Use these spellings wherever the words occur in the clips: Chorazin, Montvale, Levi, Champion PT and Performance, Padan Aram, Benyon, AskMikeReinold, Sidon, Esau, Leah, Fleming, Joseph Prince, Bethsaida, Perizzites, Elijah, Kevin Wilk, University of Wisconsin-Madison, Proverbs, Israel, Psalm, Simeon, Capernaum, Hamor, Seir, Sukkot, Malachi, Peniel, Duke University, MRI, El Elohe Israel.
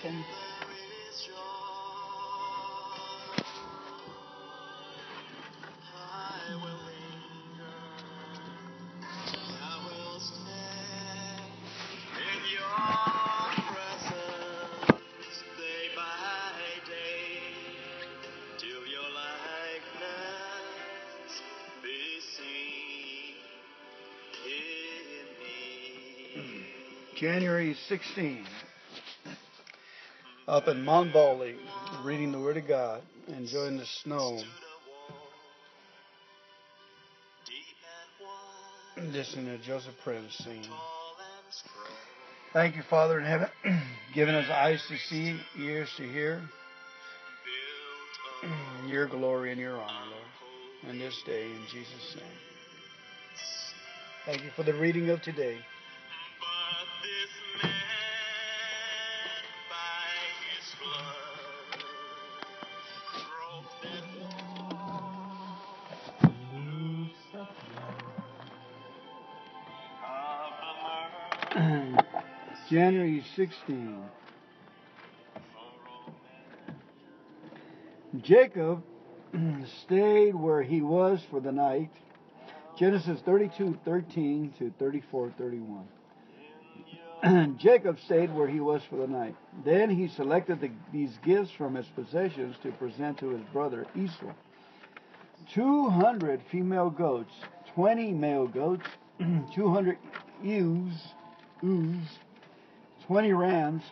seconds. January 16, up in Montvale, reading the Word of God, enjoying the snow, listening to Joseph Prince sing. Thank you, Father in heaven, giving us eyes to see, ears to hear, your glory and your honor, Lord, in this day, in Jesus' name. Thank you for the reading of today. January 16. Jacob stayed where he was for the night. Genesis 32:13 to 34:31. Jacob stayed where he was for the night. Then he selected these gifts from his possessions to present to his brother Esau. 200 female goats, 20 male goats, 200 ewes, 20 rams,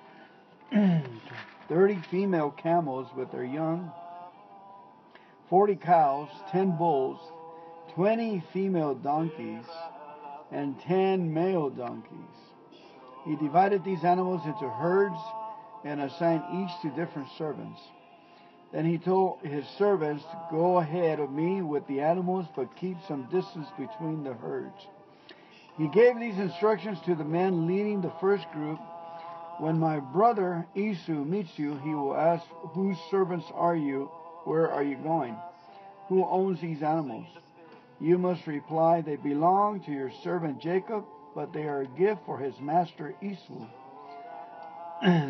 30 female camels with their young, 40 cows, 10 bulls, 20 female donkeys, and 10 male donkeys. He divided these animals into herds and assigned each to different servants. Then he told his servants, "Go ahead of me with the animals, but keep some distance between the herds." He gave these instructions to the man leading the first group. "When my brother Esau meets you, he will ask, 'Whose servants are you? Where are you going? Who owns these animals?' You must reply, 'They belong to your servant Jacob, but they are a gift for his master Esau.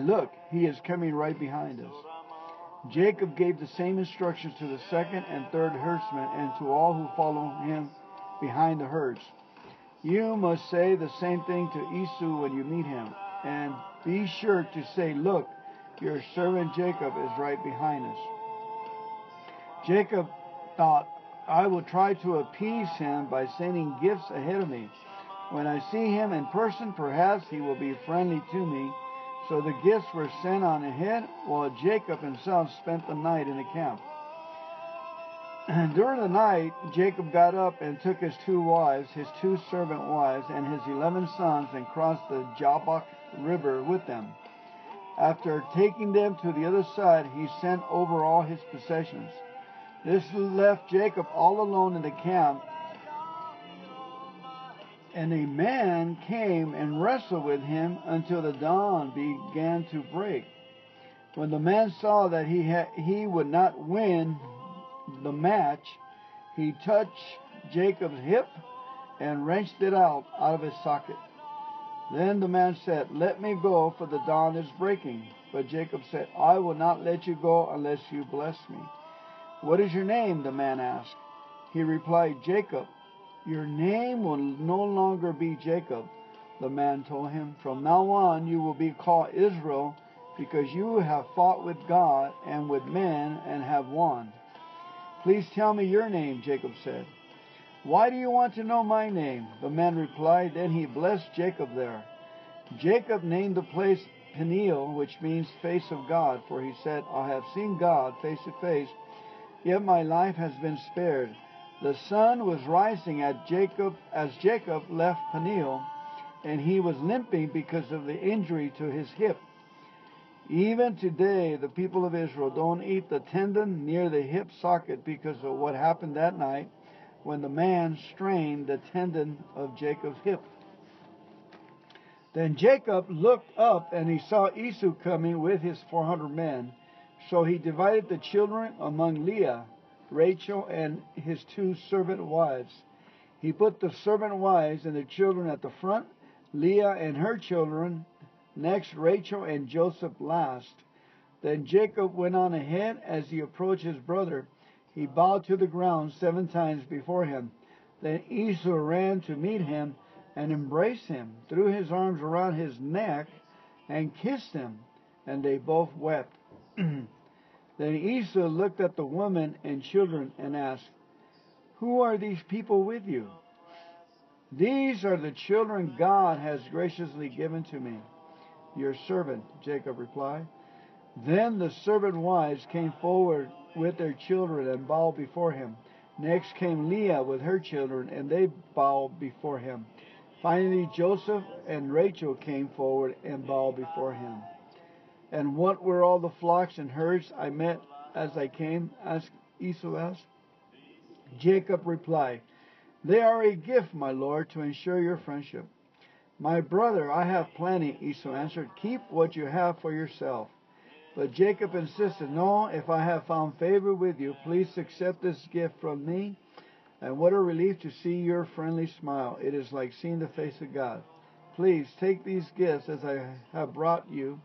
Look, he is coming right behind us.'" Jacob gave the same instructions to the second and third herdsmen and to all who follow him behind the herds. "You must say the same thing to Esau when you meet him, and be sure to say, 'Look, your servant Jacob is right behind us.'" Jacob thought, "I will try to appease him by sending gifts ahead of me. When I see him in person, perhaps he will be friendly to me." So the gifts were sent on ahead, while Jacob himself spent the night in the camp. During the night, Jacob got up and took his two wives, his two servant wives, and his 11 sons, and crossed the Jabbok river with them. After taking them to the other side, he sent over all his possessions. This left Jacob all alone in the camp, and a man came and wrestled with him until the dawn began to break. When the man saw that he would not win the match, he touched Jacob's hip and wrenched it out of his socket. Then the man said, "Let me go, for the dawn is breaking." But Jacob said, "I will not let you go unless you bless me." "What is your name?" the man asked. He replied, "Jacob." "Your name will no longer be Jacob," the man told him. "From now on you will be called Israel, because you have fought with God and with men and have won." "Please tell me your name," Jacob said. "Why do you want to know my name?" the man replied. Then he blessed Jacob there. Jacob named the place Peniel, which means face of God, for he said, "I have seen God face to face, yet my life has been spared." The sun was rising as Jacob left Peniel, and he was limping because of the injury to his hip. Even today, the people of Israel don't eat the tendon near the hip socket because of what happened that night when the man strained the tendon of Jacob's hip. Then Jacob looked up, and he saw Esau coming with his 400 men. So he divided the children among Leah, Rachel, and his two servant wives. He put the servant wives and the children at the front, Leah and her children next Rachel and Joseph last. Then Jacob went on ahead as he approached his brother. He bowed to the ground 7 times before him. Then Esau ran to meet him and embraced him, threw his arms around his neck, and kissed him, and they both wept. Then Esau looked at the woman and children and asked, "Who are these people with you?" "These are the children God has graciously given to me, your servant," Jacob replied. Then the servant wives came forward with their children and bowed before him. Next came Leah with her children, and they bowed before him. Finally, Joseph and Rachel came forward and bowed before him. "And what were all the flocks and herds I met as I came?" Esau asked. Jacob replied, "They are a gift, my lord, to ensure your friendship." "My brother, I have plenty," Esau answered. "Keep what you have for yourself." But Jacob insisted, "No, if I have found favor with you, please accept this gift from me. And what a relief to see your friendly smile. It is like seeing the face of God. Please take these gifts as I have brought you,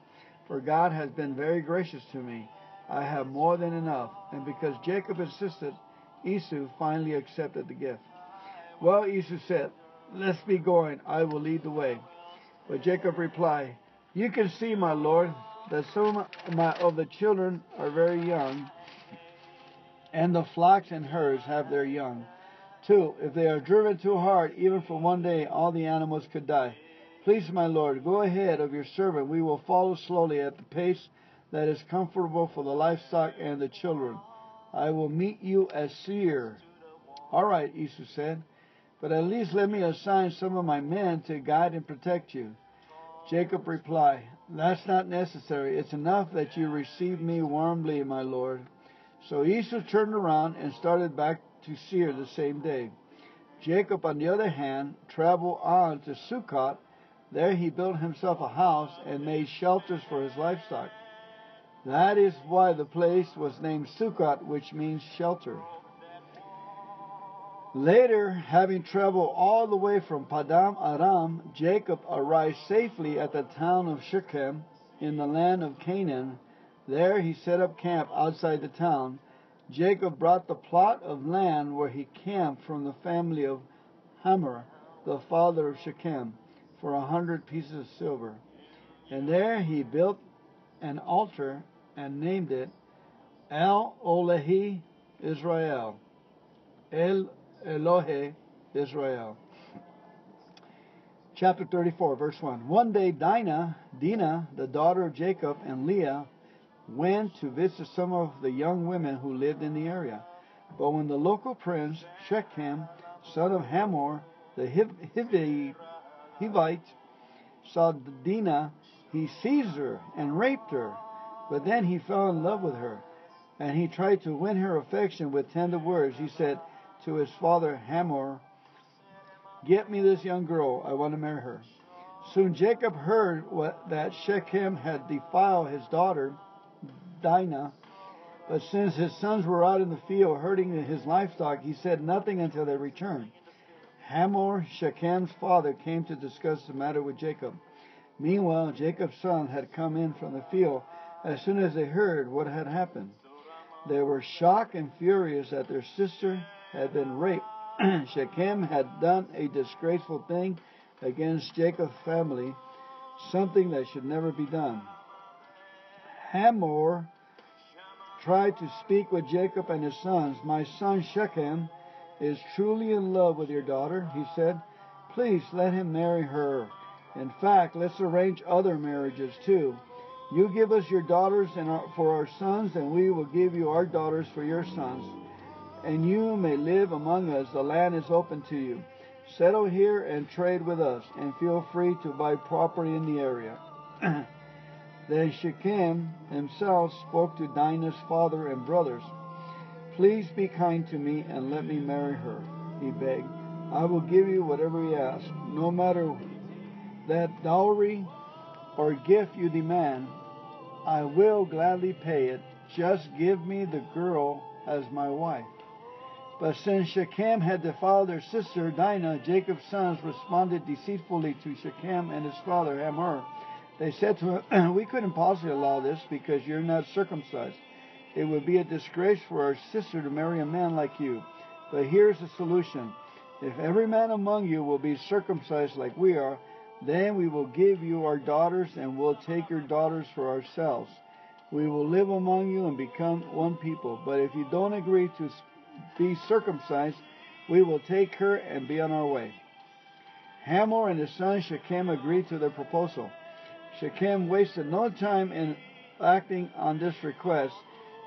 for God has been very gracious to me. I have more than enough." And because Jacob insisted, Esau finally accepted the gift. "Well," Esau said, "let's be going. I will lead the way." But Jacob replied, "You can see, my lord, that some of the children are very young, and the flocks and herds have their young, too. If they are driven too hard, even for one day, all the animals could die. Please, my lord, go ahead of your servant. We will follow slowly at the pace that is comfortable for the livestock and the children. I will meet you at Seir." "All right," Esau said, "but at least let me assign some of my men to guide and protect you." Jacob replied, "That's not necessary. It's enough that you received me warmly, my lord." So Esau turned around and started back to Seir the same day. Jacob, on the other hand, traveled on to Sukkot. There he built himself a house and made shelters for his livestock. That is why the place was named Sukkot, which means shelter. Later, having traveled all the way from Padan Aram, Jacob arrived safely at the town of Shechem in the land of Canaan. There he set up camp outside the town. Jacob brought the plot of land where he camped from the family of Hamor, the father of Shechem, for 100 pieces of silver. And there he built an altar and named it El Elohe Israel. El Elohe Israel. Chapter 34, verse 1. One day Dinah, the daughter of Jacob and Leah, went to visit some of the young women who lived in the area. But when the local prince, Shechem, son of Hamor, the Hivite, saw Dinah, he seized her and raped her. But then he fell in love with her, and he tried to win her affection with tender words. He said to his father Hamor, "Get me this young girl. I want to marry her." Soon Jacob heard that Shechem had defiled his daughter, Dinah. But since his sons were out in the field herding his livestock, he said nothing until they returned. Hamor, Shechem's father, came to discuss the matter with Jacob. Meanwhile, Jacob's sons had come in from the field as soon as they heard what had happened. They were shocked and furious that their sister had been raped. Shechem had done a disgraceful thing against Jacob's family, something that should never be done. Hamor tried to speak with Jacob and his sons. "My son Shechem is truly in love with your daughter," he said. "Please let him marry her. In fact, let's arrange other marriages too. You give us your daughters for our sons, and we will give you our daughters for your sons. And you may live among us. The land is open to you. Settle here and trade with us, and feel free to buy property in the area." Then Shechem himself spoke to Dinah's father and brothers. "Please be kind to me and let me marry her," he begged. "I will give you whatever you ask, no matter that dowry or gift you demand. I will gladly pay it. Just give me the girl as my wife." But since Shechem had defiled their sister Dinah, Jacob's sons responded deceitfully to Shechem and his father Hamor. They said to him, "We couldn't possibly allow this because you're not circumcised. It would be a disgrace for our sister to marry a man like you. But here's the solution. If every man among you will be circumcised like we are, then we will give you our daughters and we'll take your daughters for ourselves. We will live among you and become one people. But if you don't agree to be circumcised, we will take her and be on our way." Hamor and his son Shechem agreed to their proposal. Shechem wasted no time in acting on this request,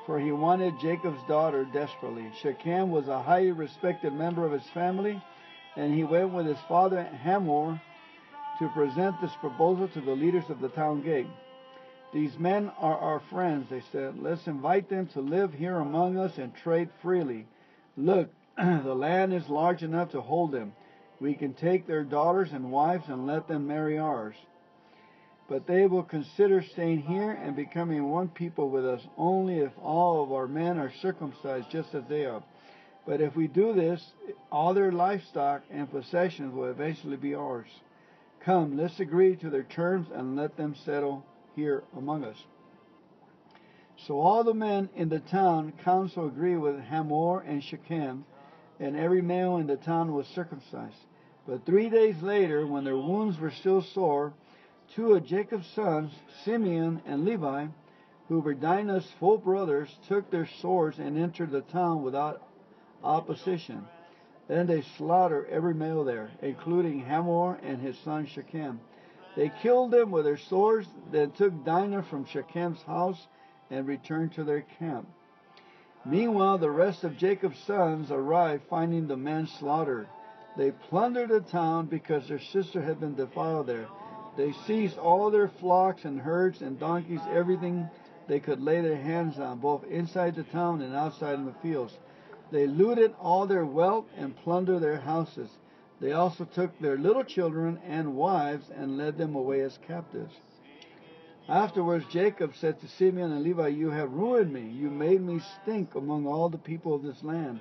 for he wanted Jacob's daughter desperately. Shechem was a highly respected member of his family, and he went with his father Hamor to present this proposal to the leaders of the town gate. "These men are our friends," they said. "Let's invite them to live here among us and trade freely. Look, the land is large enough to hold them. We can take their daughters and wives and let them marry ours. But they will consider staying here and becoming one people with us only if all of our men are circumcised just as they are. But if we do this, all their livestock and possessions will eventually be ours. Come, let's agree to their terms and let them settle here among us." So all the men in the town council agreed with Hamor and Shechem, and every male in the town was circumcised. But 3 days later, when their wounds were still sore, two of Jacob's sons, Simeon and Levi, who were Dinah's full brothers, took their swords and entered the town without opposition. Then they slaughtered every male there, including Hamor and his son Shechem. They killed them with their swords, then took Dinah from Shechem's house and returned to their camp. Meanwhile, the rest of Jacob's sons arrived, finding the men slaughtered. They plundered the town because their sister had been defiled there. They seized all their flocks and herds and donkeys, everything they could lay their hands on, both inside the town and outside in the fields. They looted all their wealth and plundered their houses. They also took their little children and wives and led them away as captives. Afterwards, Jacob said to Simeon and Levi, "You have ruined me. You made me stink among all the people of this land.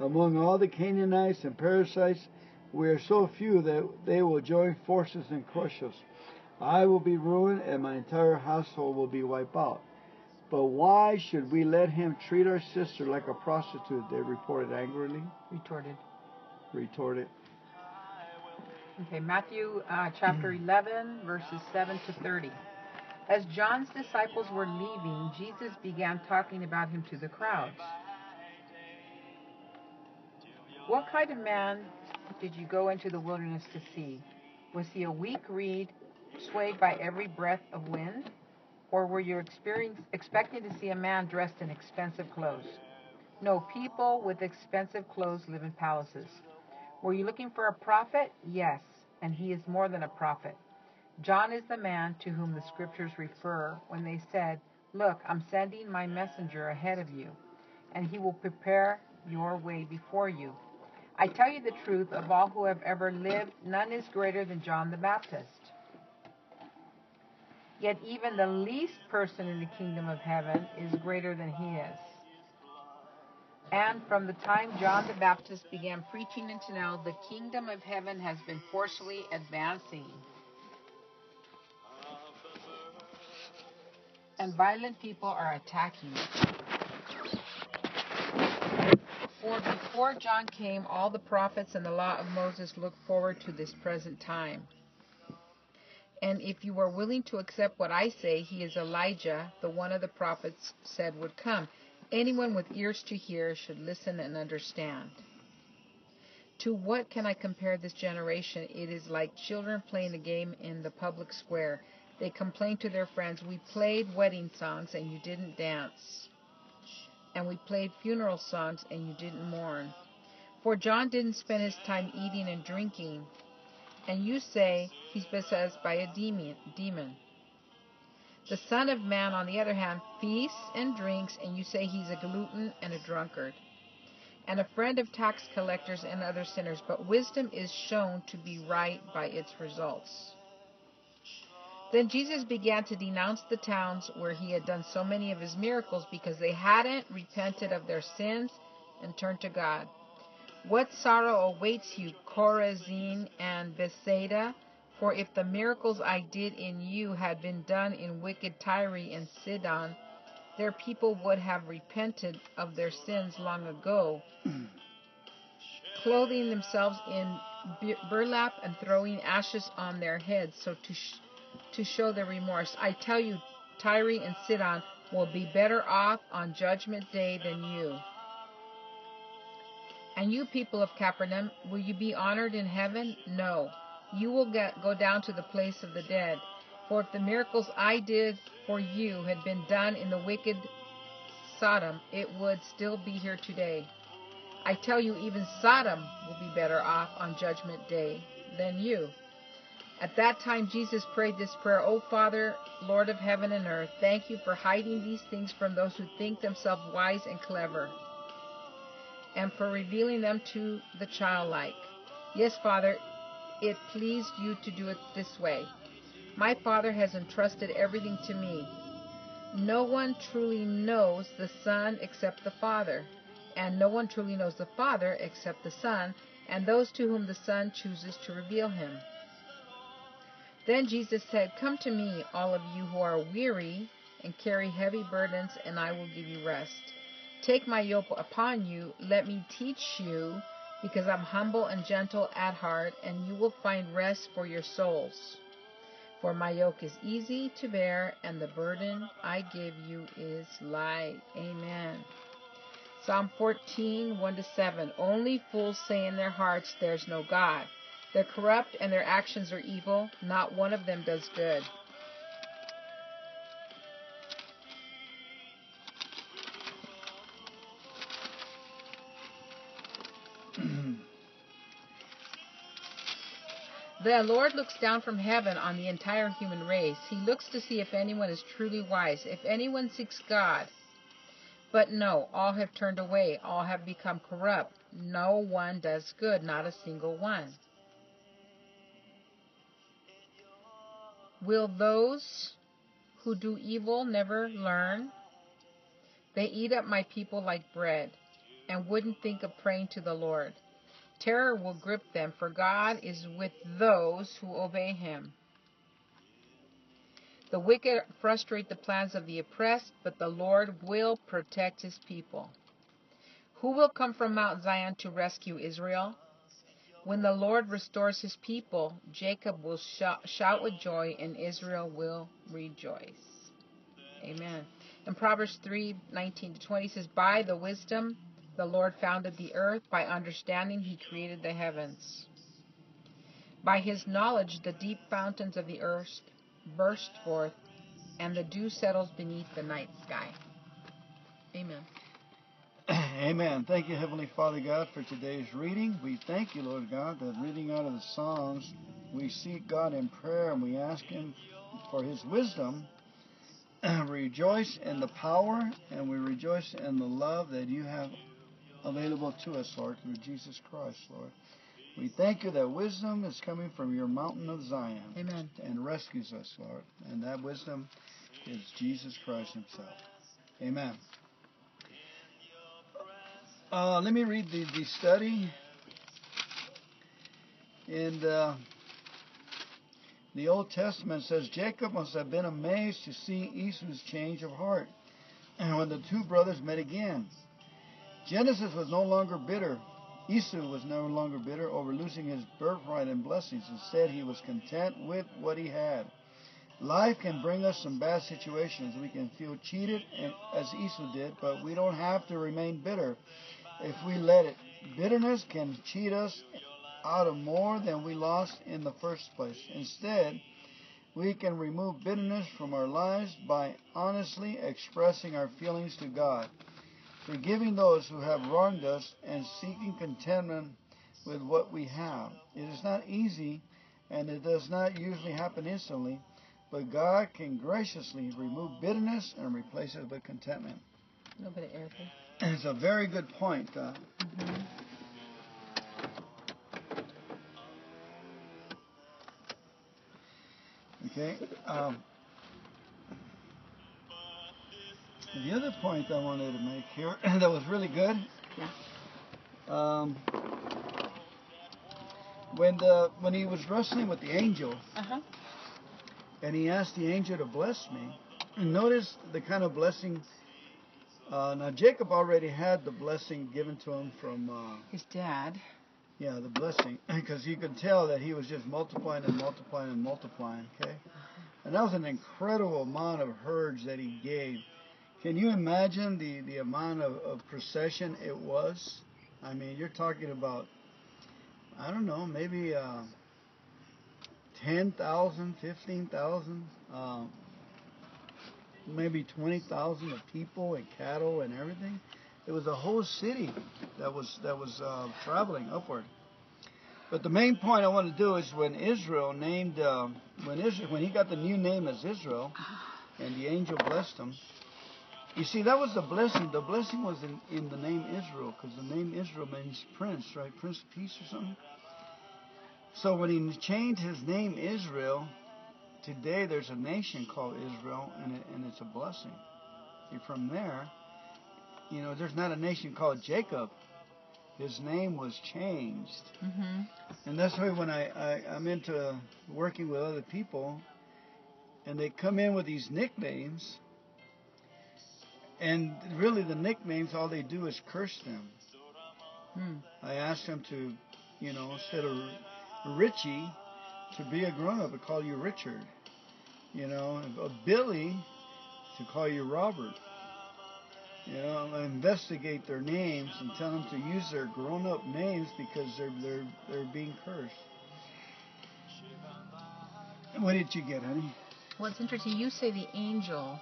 Among all the Canaanites and Perizzites, we are so few that they will join forces and crush us. I will be ruined, and my entire household will be wiped out." "But why should we let him treat our sister like a prostitute?" they reported angrily. Retorted. Okay, Matthew chapter 11, verses 7 to 30. As John's disciples were leaving, Jesus began talking about him to the crowds. "What kind of man did you go into the wilderness to see? Was he a weak reed swayed by every breath of wind? Or were you expecting to see a man dressed in expensive clothes? No, people with expensive clothes live in palaces. Were you looking for a prophet? Yes, and he is more than a prophet. John is the man to whom the scriptures refer when they said, 'Look, I'm sending my messenger ahead of you, and he will prepare your way before you.' I tell you the truth, of all who have ever lived, none is greater than John the Baptist. Yet even the least person in the kingdom of heaven is greater than he is." And from the time John the Baptist began preaching until now, the kingdom of heaven has been forcefully advancing. And violent people are attacking it. For before John came, all the prophets and the law of Moses looked forward to this present time. And if you are willing to accept what I say, he is Elijah, the one of the prophets said would come. Anyone with ears to hear should listen and understand. To what can I compare this generation? It is like children playing a game in the public square. They complain to their friends, "We played wedding songs and you didn't dance. And we played funeral songs, and you didn't mourn. For John didn't spend his time eating and drinking, and you say he's possessed by a demon. The Son of Man, on the other hand, feasts and drinks, and you say he's a glutton and a drunkard, and a friend of tax collectors and other sinners, but wisdom is shown to be right by its results." Then Jesus began to denounce the towns where he had done so many of his miracles because they hadn't repented of their sins and turned to God. "What sorrow awaits you, Chorazin and Bethsaida? For if the miracles I did in you had been done in wicked Tyre and Sidon, their people would have repented of their sins long ago, clothing themselves in burlap and throwing ashes on their heads, so to show their remorse. I tell you, Tyre and Sidon will be better off on Judgment Day than you. And you people of Capernaum, will you be honored in heaven? No, you will go down to the place of the dead. For if the miracles I did for you had been done in the wicked Sodom, it would still be here today. I tell you, even Sodom will be better off on Judgment Day than you. At that time, Jesus prayed this prayer, O Father, Lord of heaven and earth, thank you for hiding these things from those who think themselves wise and clever, and for revealing them to the childlike. Yes, Father, it pleased you to do it this way. My Father has entrusted everything to me. No one truly knows the Son except the Father, and no one truly knows the Father except the Son, and those to whom the Son chooses to reveal him. Then Jesus said, Come to me, all of you who are weary and carry heavy burdens, and I will give you rest. Take my yoke upon you, let me teach you, because I'm humble and gentle at heart, and you will find rest for your souls. For my yoke is easy to bear, and the burden I give you is light. Amen. Psalm 14, 1-7. Only fools say in their hearts, there's no God. They're corrupt and their actions are evil. Not one of them does good. The Lord looks down from heaven on the entire human race. He looks to see if anyone is truly wise, if anyone seeks God. But no, all have turned away. All have become corrupt. No one does good, not a single one. Will those who do evil never learn? They eat up my people like bread and wouldn't think of praying to the Lord. Terror will grip them, for God is with those who obey him. The wicked frustrate the plans of the oppressed, but the Lord will protect his people. Who will come from Mount Zion to rescue Israel? When the Lord restores his people, Jacob will shout with joy, and Israel will rejoice. Amen. And Proverbs 3:19-20 says, By the wisdom the Lord founded the earth, by understanding he created the heavens. By his knowledge the deep fountains of the earth burst forth, and the dew settles beneath the night sky. Amen. Amen. Thank you, Heavenly Father God, for today's reading. We thank you, Lord God, that reading out of the Psalms, we seek God in prayer and we ask him for his wisdom. Rejoice in the power, and we rejoice in the love that you have available to us, Lord, through Jesus Christ, Lord. We thank you that wisdom is coming from your mountain of Zion. Amen. And rescues us, Lord. And that wisdom is Jesus Christ himself. Amen. Let me read the study. And the Old Testament says, Jacob must have been amazed to see Esau's change of heart and when the two brothers met again. Genesis was no longer bitter. Esau was no longer bitter over losing his birthright and blessings. Instead, he was content with what he had. Life can bring us some bad situations. We can feel cheated, as Esau did, but we don't have to remain bitter if we let it. Bitterness can cheat us out of more than we lost in the first place. Instead, we can remove bitterness from our lives by honestly expressing our feelings to God, forgiving those who have wronged us, and seeking contentment with what we have. It is not easy, and it does not usually happen instantly, but God can graciously remove bitterness and replace it with contentment. A little bit of air. It's a very good point. Okay. The other point I wanted to make here that was really good, when he was wrestling with the angel, and he asked the angel to bless me, and notice the kind of blessing. Now, Jacob already had the blessing given to him from... his dad. Yeah, the blessing, because you could tell that he was just multiplying and multiplying and multiplying, okay? And that was an incredible amount of herds that he gave. Can you imagine the amount of procession it was? I mean, you're talking about, I don't know, maybe 10,000, 15,000, maybe 20,000 of people and cattle and everything. It was a whole city that was traveling upward. But the main point I want to do is when Israel named when he got the new name as Israel, and the angel blessed him. You see, that was the blessing. The blessing was in the name Israel, because the name Israel means prince, right? Prince of Peace or something. So when he changed his name Israel, today there's a nation called Israel, and it's a blessing. And from there, you know, there's not a nation called Jacob. His name was changed. And that's why when I'm into working with other people, and they come in with these nicknames, and really the nicknames, all they do is curse them. I asked them to, you know, instead of Richie, to be a grown-up and call you Richard. You know, a Billy, to call you Robert. You know, investigate their names and tell them to use their grown-up names because they're being cursed. What did you get, honey? Well, it's interesting. You say the angel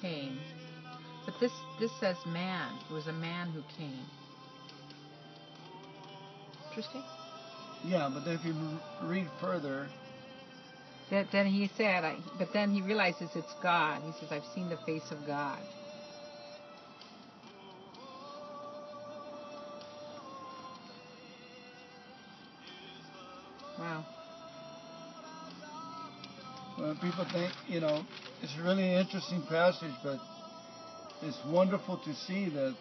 came. But this says man. It was a man who came. Interesting. Yeah, but if you read further... Then he said, but then he realizes it's God. He says, I've seen the face of God. Wow. Well, people think, you know, it's a really interesting passage, but it's wonderful to see that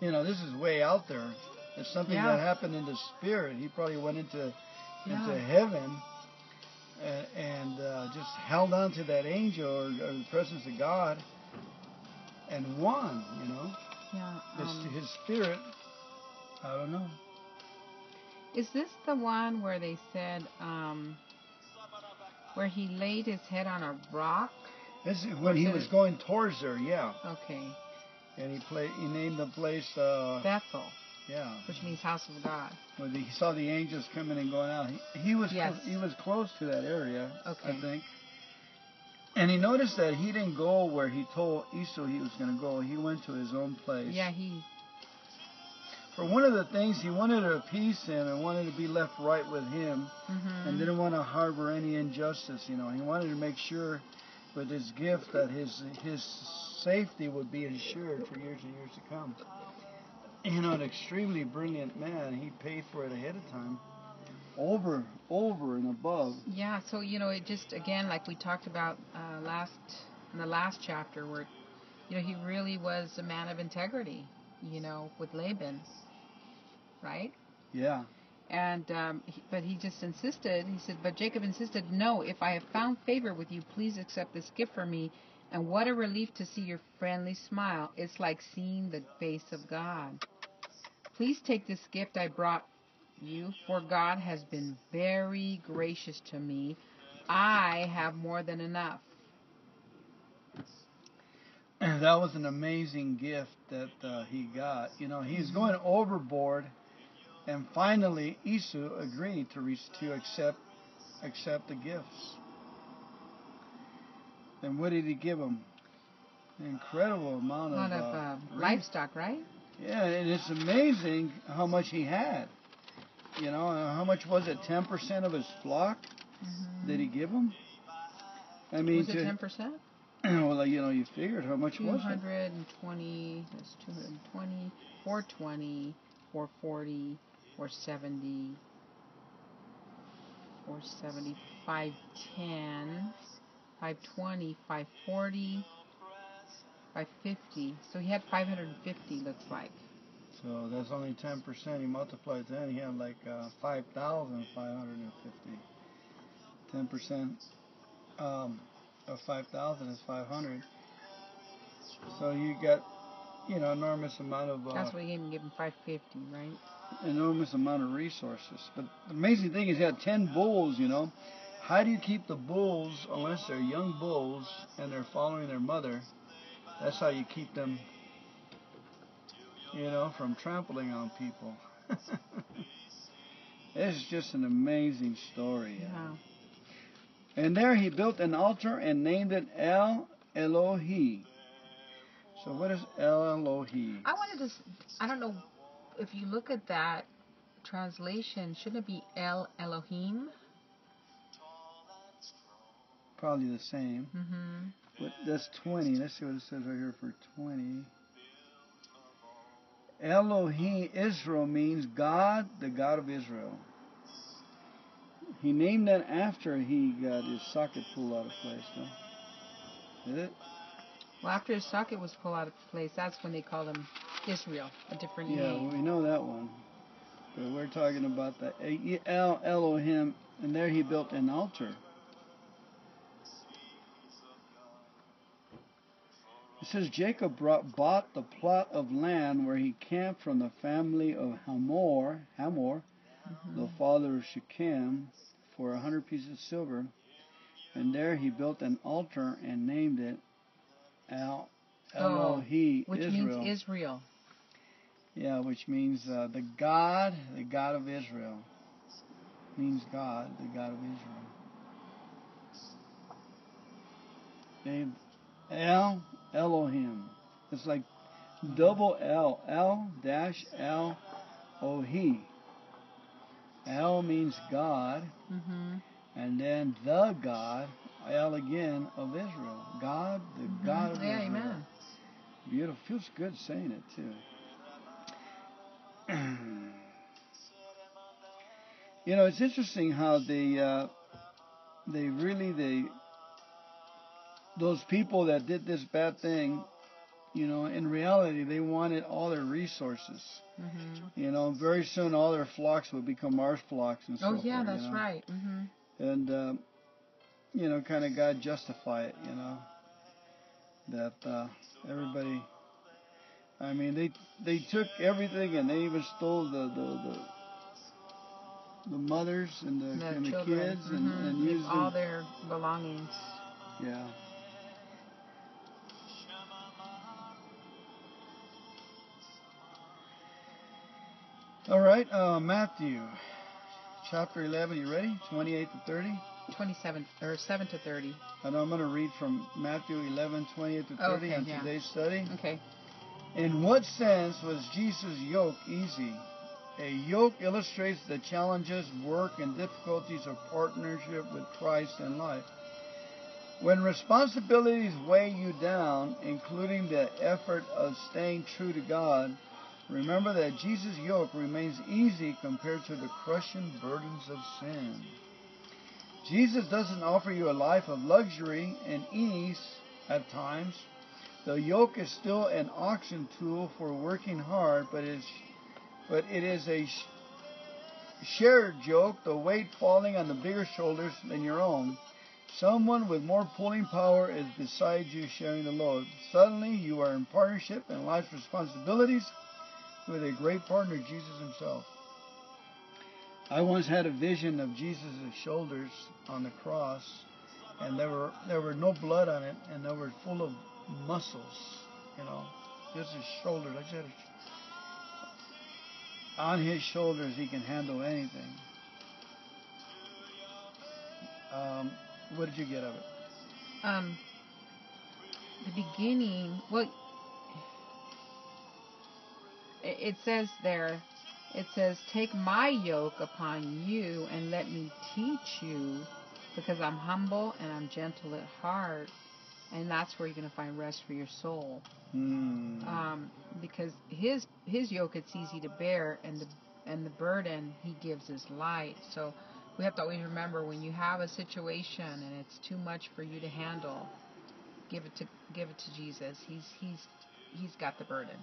you know, this is way out there. It's something that happened in the spirit. He probably went into heaven and just held on to that angel or the presence of God and won, you know. Yeah. His spirit, I don't know. Is this the one where they said... where he laid his head on a rock? This is when he was going towards her, yeah. Okay. And he named the place... Bethel. Yeah. Which means house of God. When he saw the angels coming and going out. He was close to that area, I think. And he noticed that he didn't go where he told Esau he was going to go. He went to his own place. Yeah, For one of the things, he wanted to appease him and wanted to be left right with him and didn't want to harbor any injustice, you know. He wanted to make sure with his gift that his safety would be ensured for years and years to come. You know, an extremely brilliant man. He paid for it ahead of time, over and above. Yeah, so, you know, it just, again, like we talked about in the last chapter where, you know, he really was a man of integrity, you know, with Laban. Right? Yeah. And, but he just insisted, he said, but Jacob insisted, no, if I have found favor with you, please accept this gift for me. And what a relief to see your friendly smile. It's like seeing the face of God. Please take this gift I brought you, for God has been very gracious to me. I have more than enough. And that was an amazing gift that he got. You know, he's going overboard, and finally Esau agreed to accept the gifts. And what did he give him? An incredible amount of livestock, right? Yeah, and it's amazing how much he had. You know, how much was it? 10% of his flock did he give him? I mean, was it 10%? Well, you know, you figured how much was it? 220, that's 220, 420, 440, 470, 470, 510, 520, 540, by 50. So he had 550, looks like. So that's only 10%. He multiplied that. He had like 5,550. 10% of 5,000 is 500. So you got, you know, enormous amount of... that's what he gave him, 550, right? Enormous amount of resources. But the amazing thing is he had 10 bulls, you know. How do you keep the bulls unless they're young bulls and they're following their mother? That's how you keep them, you know, from trampling on people. It's just an amazing story. Yeah. And there he built an altar and named it El Elohe. So what is El Elohe? I wanted to, I don't know, if you look at that translation, shouldn't it be El Elohim? Probably the same. Mm-hmm. But that's 20. Let's see what it says right here for 20. Elohe Israel means God, the God of Israel. He named that after he got his socket pulled out of place, though. Did it? Well, after his socket was pulled out of place, that's when they called him Israel, a different name. Yeah, we know that one. But we're talking about the El Elohim, and there he built an altar. It says, Jacob bought the plot of land where he camped from the family of Hamor, the father of Shechem, for 100 pieces of silver. And there he built an altar and named it El Elohe Israel. Which means Israel. Yeah, which means the God of Israel. Means God, the God of Israel. El Elohim. It's like double L. L dash L O He. L means God. Mm-hmm. And then the God, El again, of Israel. God, the mm-hmm. God of Israel. Amen. Beautiful. Feels good saying it too. You know, it's interesting how those people that did this bad thing, you know, in reality, they wanted all their resources. Mm-hmm. You know, very soon all their flocks would become our flocks and so forth. Oh, yeah, that's right. Mm-hmm. And, you know, kind of God justify it, you know, that everybody, I mean, they took everything and they even stole the mothers and the kids mm-hmm. and used all their belongings. Yeah. All right, Matthew, chapter 11, you ready? 28 to 30? 7 to 30. I know I'm going to read from Matthew 11, 28 to 30 today's study. Okay. In what sense was Jesus' yoke easy? A yoke illustrates the challenges, work, and difficulties of partnership with Christ in life. When responsibilities weigh you down, including the effort of staying true to God, remember that Jesus' yoke remains easy compared to the crushing burdens of sin. Jesus doesn't offer you a life of luxury and ease at times. The yoke is still an auction tool for working hard, but it is a shared yoke, the weight falling on the bigger shoulders than your own. Someone with more pulling power is beside you sharing the load. Suddenly, you are in partnership and life's responsibilities with a great partner, Jesus himself. I once had a vision of Jesus' shoulders on the cross, and there were no blood on it, and they were full of muscles, you know. Just his shoulders. I said, on his shoulders, he can handle anything. What did you get out of it? The beginning, well, it says there, it says, take my yoke upon you and let me teach you, because I'm humble and I'm gentle at heart, and that's where you're going to find rest for your soul. Mm. Because his yoke, it's easy to bear, and the burden he gives is light. So we have to always remember, when you have a situation and it's too much for you to handle, give it to Jesus. He's got the burden.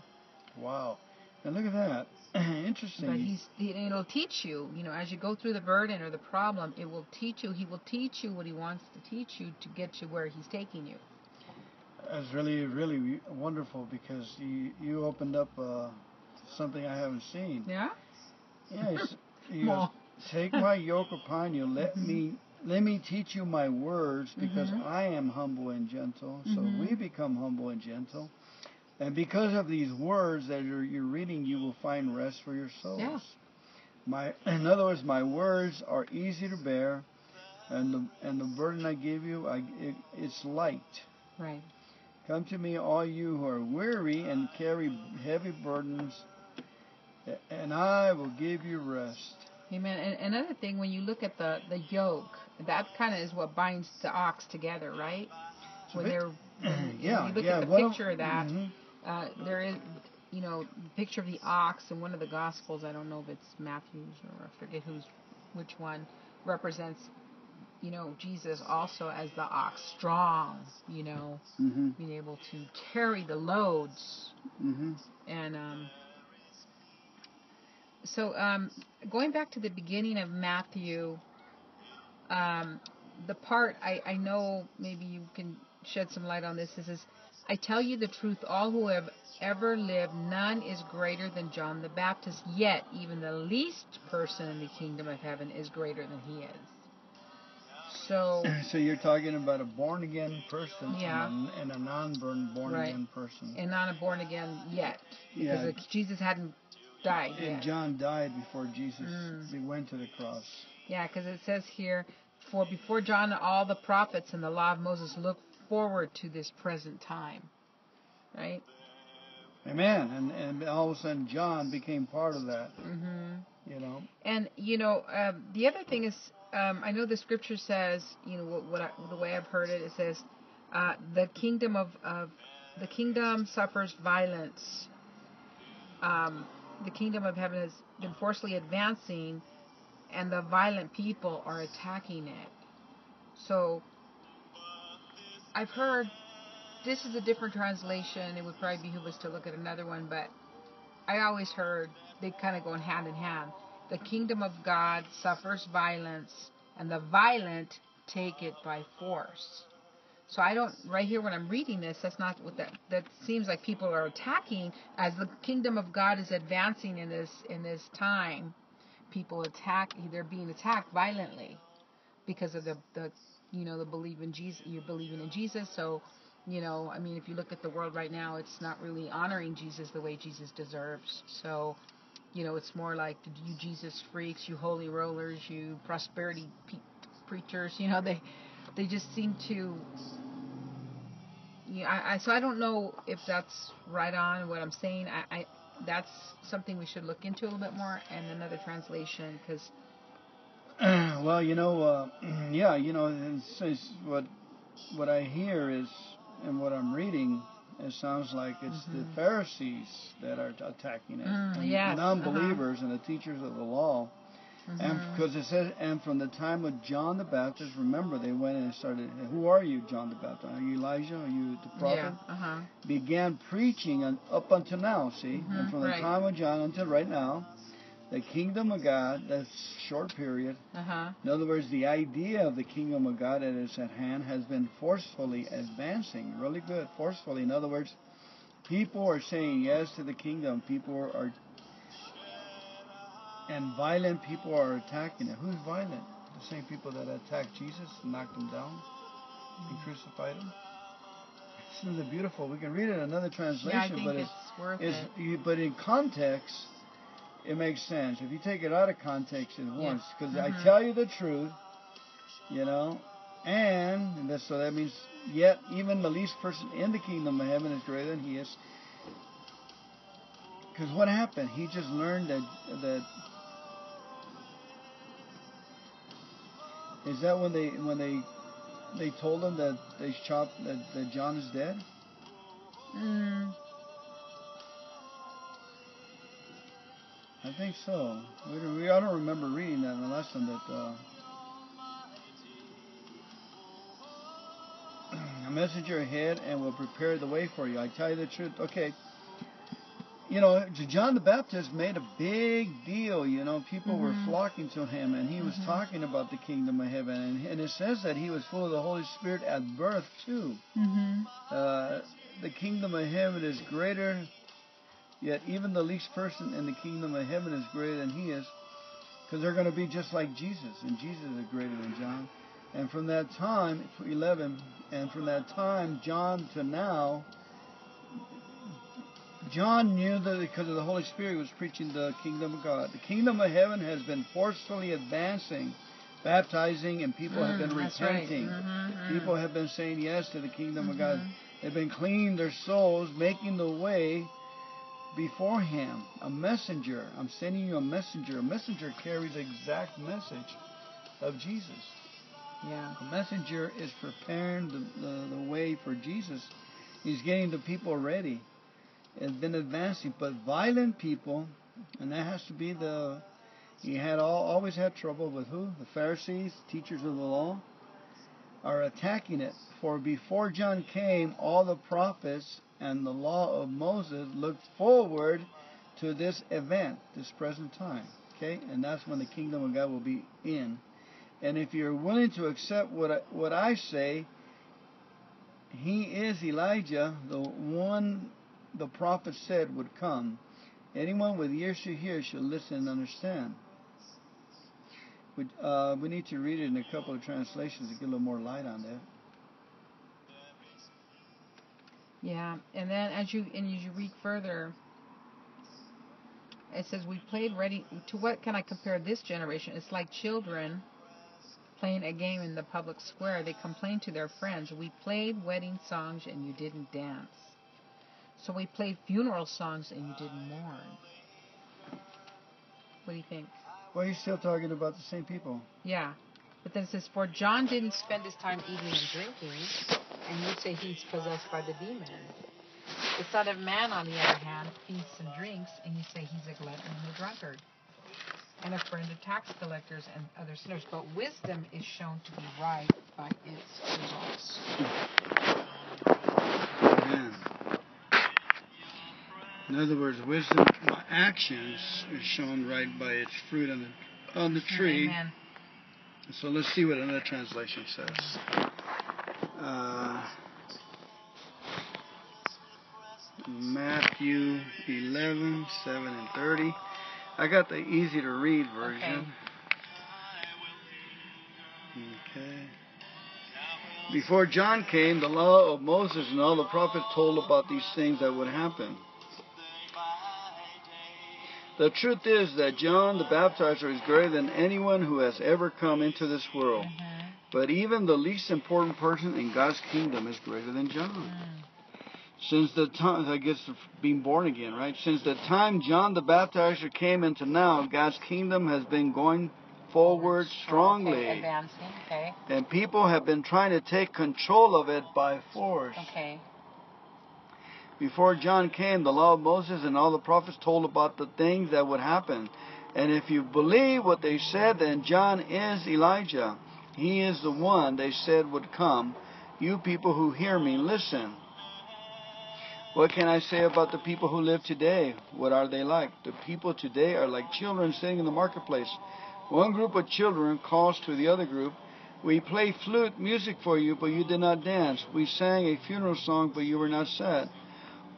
Wow. Now look at that. Interesting. But it'll teach you, as you go through the burden or the problem, it will teach you. He will teach you what he wants to teach you to get you where he's taking you. That's really, really wonderful, because you opened up something I haven't seen. Yeah? Yes. You goes, take my yoke upon you. Let me teach you my words, because I am humble and gentle. So we become humble and gentle. And because of these words that you're reading, you will find rest for your souls. Yeah. In other words, my words are easy to bear, and the burden I give you, it's light. Right. Come to me, all you who are weary and carry heavy burdens, and I will give you rest. Amen. And another thing, when you look at the yoke, that kind of is what binds the ox together, right? When you look at the picture of that. Mm-hmm. There is, the picture of the ox in one of the Gospels. I don't know if it's Matthew's or I forget which one represents, Jesus also as the ox, strong, being able to carry the loads. Mm-hmm. And so going back to the beginning of Matthew, the part I know maybe you can shed some light on this. This is, I tell you the truth, all who have ever lived, none is greater than John the Baptist, yet even the least person in the kingdom of heaven is greater than he is. So you're talking about a born-again person, and a non-born-again person. And not a born-again yet, because Jesus hadn't died yet. And John died before Jesus went to the cross. Yeah, because it says here, for before John and all the prophets and the law of Moses looked forward to this present time, right? Amen. And all of a sudden John became part of that. And the other thing is, I know the scripture says, the way I've heard it, it says, the kingdom suffers violence. The kingdom of heaven has been forcefully advancing, and the violent people are attacking it. So I've heard, this is a different translation. It would probably behoove us to look at another one, but I always heard they kind of go hand in hand. The kingdom of God suffers violence, and the violent take it by force. So right here when I'm reading this, that's not what that seems like people are attacking. As the kingdom of God is advancing in this time, people they're being attacked violently because of the belief in Jesus. You're believing in Jesus, so if you look at the world right now, it's not really honoring Jesus the way Jesus deserves. So, it's more like you Jesus freaks, you holy rollers, you prosperity preachers. They just seem to. So I don't know if that's right on what I'm saying. That's something we should look into a little bit more, and another translation, because... what I hear is, and what I'm reading, it sounds like it's the Pharisees that are attacking it. The non-believers and the teachers of the law. And because it says, and from the time of John the Baptist, remember, they went and started, who are you, John the Baptist? Are you Elijah? Are you the prophet? Began preaching up until now, see? And from the time of John until right now, the kingdom of God, that's a short period. In other words, the idea of the kingdom of God that is at hand has been forcefully advancing. Really good, forcefully. In other words, people are saying yes to the kingdom. And violent people are attacking it. Who's violent? The same people that attacked Jesus and knocked him down and crucified him. Isn't it beautiful? We can read it in another translation, but it's worth it. But in context, it makes sense. If you take it out of context, it wants. Because I tell you the truth, and so that means, yet even the least person in the kingdom of heaven is greater than he is. Because what happened? He just learned that Is that when they told him that they chopped that John is dead? I think so. I don't remember reading that in the lesson. That messenger ahead and will prepare the way for you. I tell you the truth. Okay. You know, John the Baptist made a big deal. You know, people were flocking to him, and he was talking about the kingdom of heaven. And it says that he was full of the Holy Spirit at birth, too. The kingdom of heaven is greater, yet even the least person in the kingdom of heaven is greater than he is, because they're going to be just like Jesus, and Jesus is greater than John. And from that time, 11, and from that time, John to now, John knew that because of the Holy Spirit, he was preaching the kingdom of God. The kingdom of heaven has been forcefully advancing, baptizing, and people have been repenting. People have been saying yes to the kingdom of God. They've been cleaning their souls, making the way before him. A messenger. I'm sending you a messenger. A messenger carries the exact message of Jesus. Yeah. A messenger is preparing the way for Jesus. He's getting the people ready. It's been advancing, but violent people, and that has to be the... You had always had trouble with who? The Pharisees, teachers of the law, are attacking it. For before John came, all the prophets and the law of Moses looked forward to this event, this present time. Okay? And that's when the kingdom of God will be in. And if you're willing to accept what I say, he is Elijah, the one... the prophet said would come. Anyone with ears to hear should listen and understand. We need to read it in a couple of translations to get a little more light on that. Yeah, and then as you read further, it says, "We played ready." To what can I compare this generation? It's like children playing a game in the public square. They complain to their friends, "We played wedding songs and you didn't dance. So we played funeral songs and you didn't mourn." What do you think? Well, you're still talking about the same people. Yeah. But then it says, "For John didn't spend his time eating and drinking, and you say he's possessed by the demon. The Son of Man, on the other hand, feasts and drinks, and you say he's a glutton and a drunkard, and a friend of tax collectors and other sinners. But wisdom is shown to be right by its results." Amen. In other words, wisdom by actions is shown right by its fruit on the tree. Amen. So let's see what another translation says. Matthew 11:7-30. I got the easy to read version. Okay. "Before John came, the law of Moses and all the prophets told about these things that would happen. The truth is that John the Baptizer is greater than anyone who has ever come into this world. But even the least important person in God's kingdom is greater than John." "Since the time," I guess being born again, right? "Since the time John the Baptizer came into now, God's kingdom has been going forward strongly." Okay, advancing, okay. "And people have been trying to take control of it by force." Okay. "Before John came, the law of Moses and all the prophets told about the things that would happen. And if you believe what they said, then John is Elijah. He is the one they said would come. You people who hear me, listen. What can I say about the people who live today? What are they like? The people today are like children sitting in the marketplace. One group of children calls to the other group, 'We play flute music for you, but you did not dance. We sang a funeral song, but you were not sad.'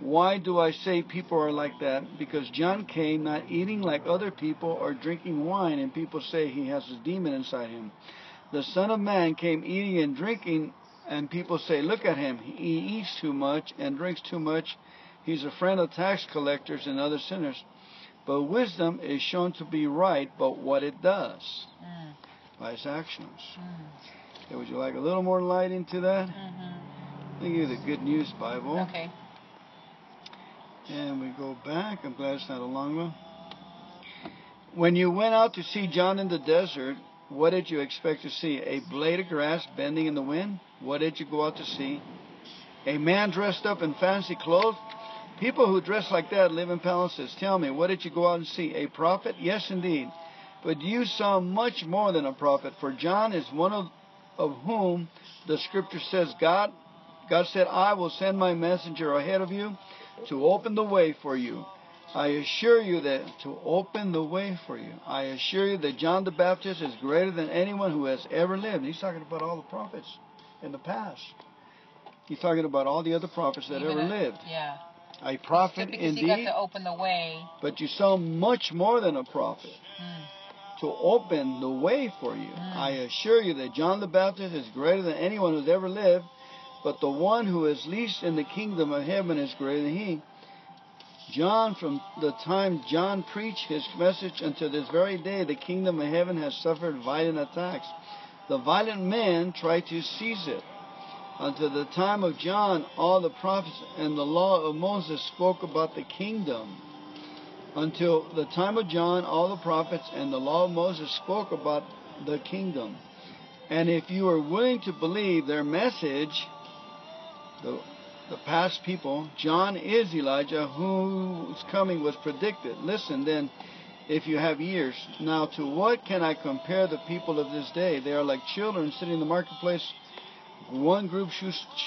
Why do I say people are like that? Because John came not eating like other people or drinking wine, and people say he has a demon inside him. The Son of Man came eating and drinking, and people say, 'Look at him. He eats too much and drinks too much. He's a friend of tax collectors and other sinners.' But wisdom is shown to be right by what it does, by its actions." Okay, would you like a little more light into that? I think you the Good News Bible. Okay. And we go back. I'm glad it's not a long one. "When you went out to see John in the desert, what did you expect to see? A blade of grass bending in the wind? What did you go out to see? A man dressed up in fancy clothes? People who dress like that live in palaces. Tell me, what did you go out and see? A prophet? Yes, indeed. But you saw much more than a prophet, for John is one of whom the scripture says God God said, I will send my messenger ahead of you to open the way for you. I assure you that to open the way for you. I assure you that John the Baptist is greater than anyone who has ever lived. He's talking about all the prophets in the past. He's talking about all the other prophets that ever lived. Yeah. A prophet indeed. You got to open the way. But you saw much more than a prophet. Mm. To open the way for you. Mm. I assure you that John the Baptist is greater than anyone who's ever lived, but the one who is least in the kingdom of heaven is greater than he. John, from the time John preached his message until this very day, the kingdom of heaven has suffered violent attacks. The violent men try to seize it. Until the time of John, all the prophets and the law of Moses spoke about the kingdom. Until the time of John, all the prophets and the law of Moses spoke about the kingdom. And if you are willing to believe their message, the past people, John is Elijah, whose coming was predicted. Listen then, if you have ears. Now, to what can I compare the people of this day? They are like children sitting in the marketplace. One group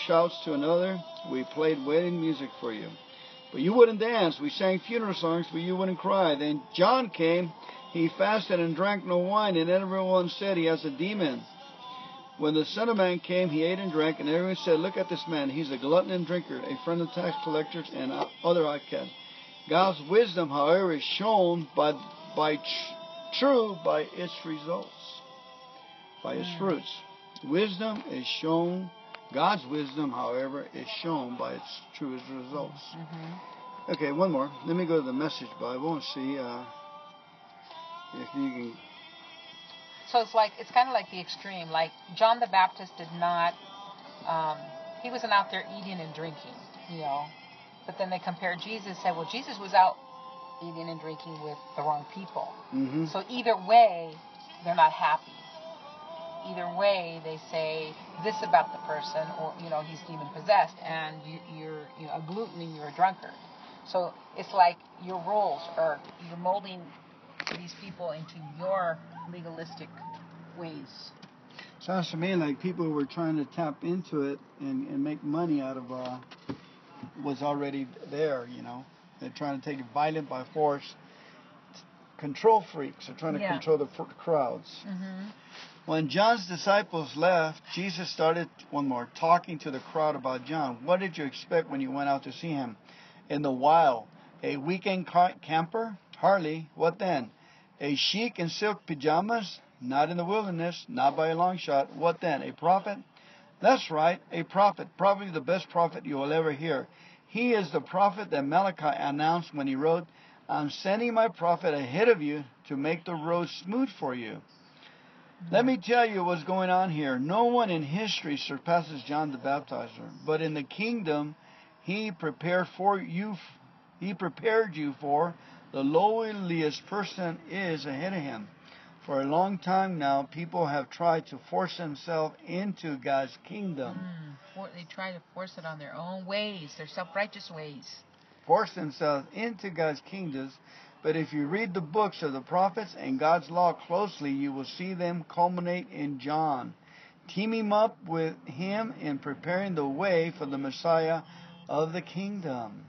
shouts to another, we played wedding music for you, but you wouldn't dance. We sang funeral songs, but you wouldn't cry. Then John came. He fasted and drank no wine, and everyone said he has a demon. When the Son of Man came, he ate and drank, and everyone said, look at this man. He's a glutton and drinker, a friend of tax collectors and other outcasts. God's wisdom, however, is shown by its results, by its fruits. Wisdom is shown, God's wisdom, however, is shown by its truest results. Mm-hmm. Okay, one more. Let me go to the Message Bible and see if you can. So it's kind of like the extreme. Like John the Baptist did not, he wasn't out there eating and drinking, you know. But then they compared Jesus, said, well, Jesus was out eating and drinking with the wrong people. Mm-hmm. So either way, they're not happy. Either way, they say this about the person, or he's demon possessed, and you're a glutton and you're a drunkard. So it's like your roles are, you're molding these people into your legalistic ways. Sounds to me like people were trying to tap into it and make money out of what's already there. They're trying to take it violent by force. Control freaks are trying to control the crowds. Mm-hmm. When John's disciples left, Jesus started, talking to the crowd about John. What did you expect when you went out to see him? In the wild, a weekend camper? Hardly. What then? A sheik in silk pajamas? Not in the wilderness, not by a long shot. What then? A prophet? That's right, a prophet, probably the best prophet you will ever hear. He is the prophet that Malachi announced when he wrote, I'm sending my prophet ahead of you to make the road smooth for you. Let me tell you what's going on here. No one in history surpasses John the Baptizer, but in the kingdom he prepared you for the lowliest person is ahead of him. For a long time now, people have tried to force themselves into God's kingdom. They try to force it on their own ways, their self-righteous ways. Force themselves into God's kingdoms. But if you read the books of the prophets and God's law closely, you will see them culminate in John. Team him up with him in preparing the way for the Messiah of the kingdom.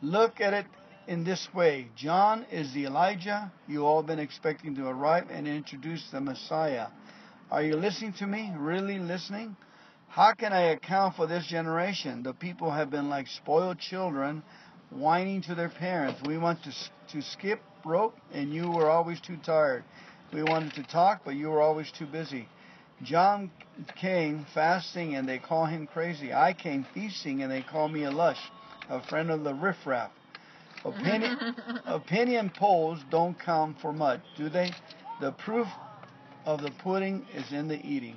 Look at it in this way. John is the Elijah you all been expecting to arrive and introduce the Messiah. Are you listening to me? Really listening? How can I account for this generation? The people have been like spoiled children, whining to their parents. We want to skip rope, and you were always too tired. We wanted to talk, but you were always too busy. John came fasting, and they call him crazy. I came feasting, and they call me a lush, a friend of the riffraff. Opinion polls don't count for much, do they? The proof of the pudding is in the eating.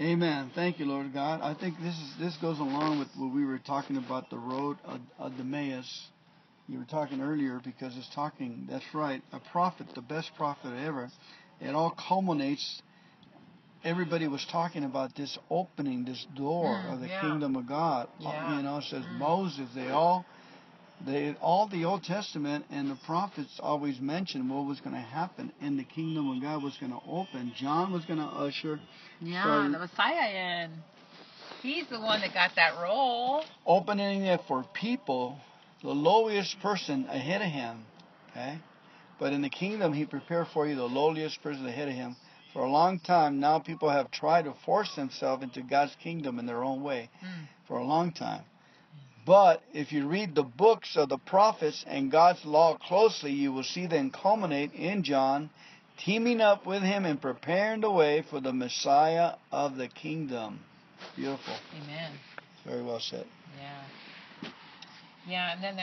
Amen. Thank you, Lord God. I think this goes along with what we were talking about, the road of Emmaus. You were talking earlier because it's talking, that's right, a prophet, the best prophet ever. It all culminates. Everybody was talking about this opening, this door of the kingdom of God. It says Moses, they all All the Old Testament and the prophets always mentioned what was going to happen in the kingdom when God was going to open. John was going to usher. Yeah, the Messiah in. He's the one that got that role. Opening it for people, the lowliest person ahead of him. Okay? But in the kingdom, he prepared for you the lowliest person ahead of him. For a long time, now people have tried to force themselves into God's kingdom in their own way for a long time. But if you read the books of the prophets and God's law closely, you will see them culminate in John, teaming up with him and preparing the way for the Messiah of the kingdom. Beautiful. Amen. Very well said. Yeah. Yeah, and then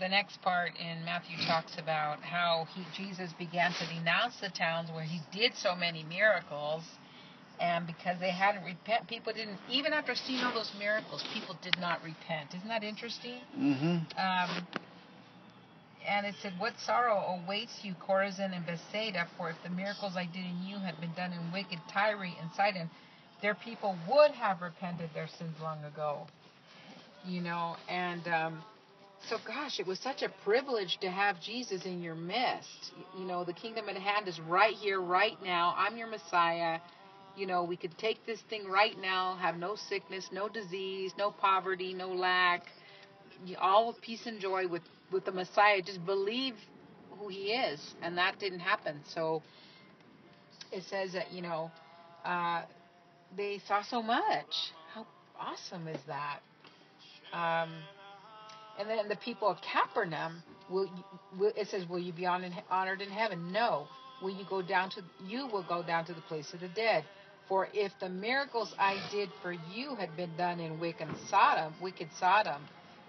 the next part in Matthew talks about how Jesus began to denounce the towns where he did so many miracles. And because they hadn't repent, people didn't, even after seeing all those miracles, people did not repent. Isn't that interesting? And it said, what sorrow awaits you, Chorazin and Bethsaida, for if the miracles I did in you had been done in wicked Tyre and Sidon, their people would have repented their sins long ago. You know, and so, gosh, it was such a privilege to have Jesus in your midst. You know, the kingdom at hand is right here, right now. I'm your Messiah. You know, we could take this thing right now, have no sickness, no disease, no poverty, no lack, all with peace and joy with the Messiah. Just believe who he is. And that didn't happen. So it says that, you know, they saw so much. How awesome is that? And then the people of Capernaum, it says, will you be honored in heaven? No. You will go down to the place of the dead. For if the miracles I did for you had been done in wicked Sodom,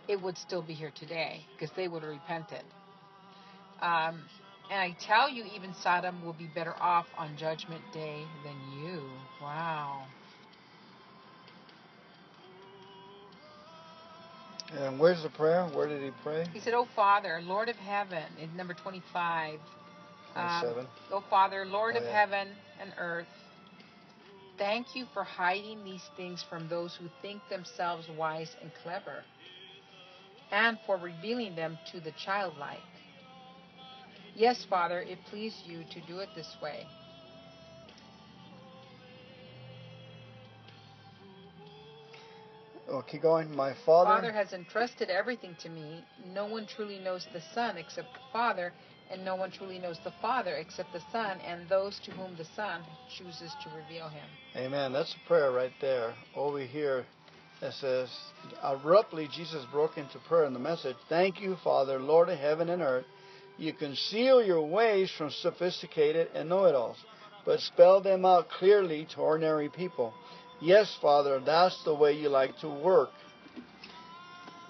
it would still be here today, because they would have repented. And I tell you, even Sodom will be better off on Judgment Day than you. Wow. And where's the prayer? Where did he pray? He said, O Father, Lord of Heaven, in number 25. O Father, Lord of heaven and earth, thank you for hiding these things from those who think themselves wise and clever, and for revealing them to the childlike. Yes, Father, it pleased you to do it this way. Oh, keep going. My Father has entrusted everything to me. No one truly knows the Son except the Father, and no one truly knows the Father except the Son and those to whom the Son chooses to reveal him. Amen. That's a prayer right there. Over here, it says, abruptly Jesus broke into prayer in the message. Thank you, Father, Lord of heaven and earth. You conceal your ways from sophisticated and know-it-alls, but spell them out clearly to ordinary people. Yes, Father, that's the way you like to work.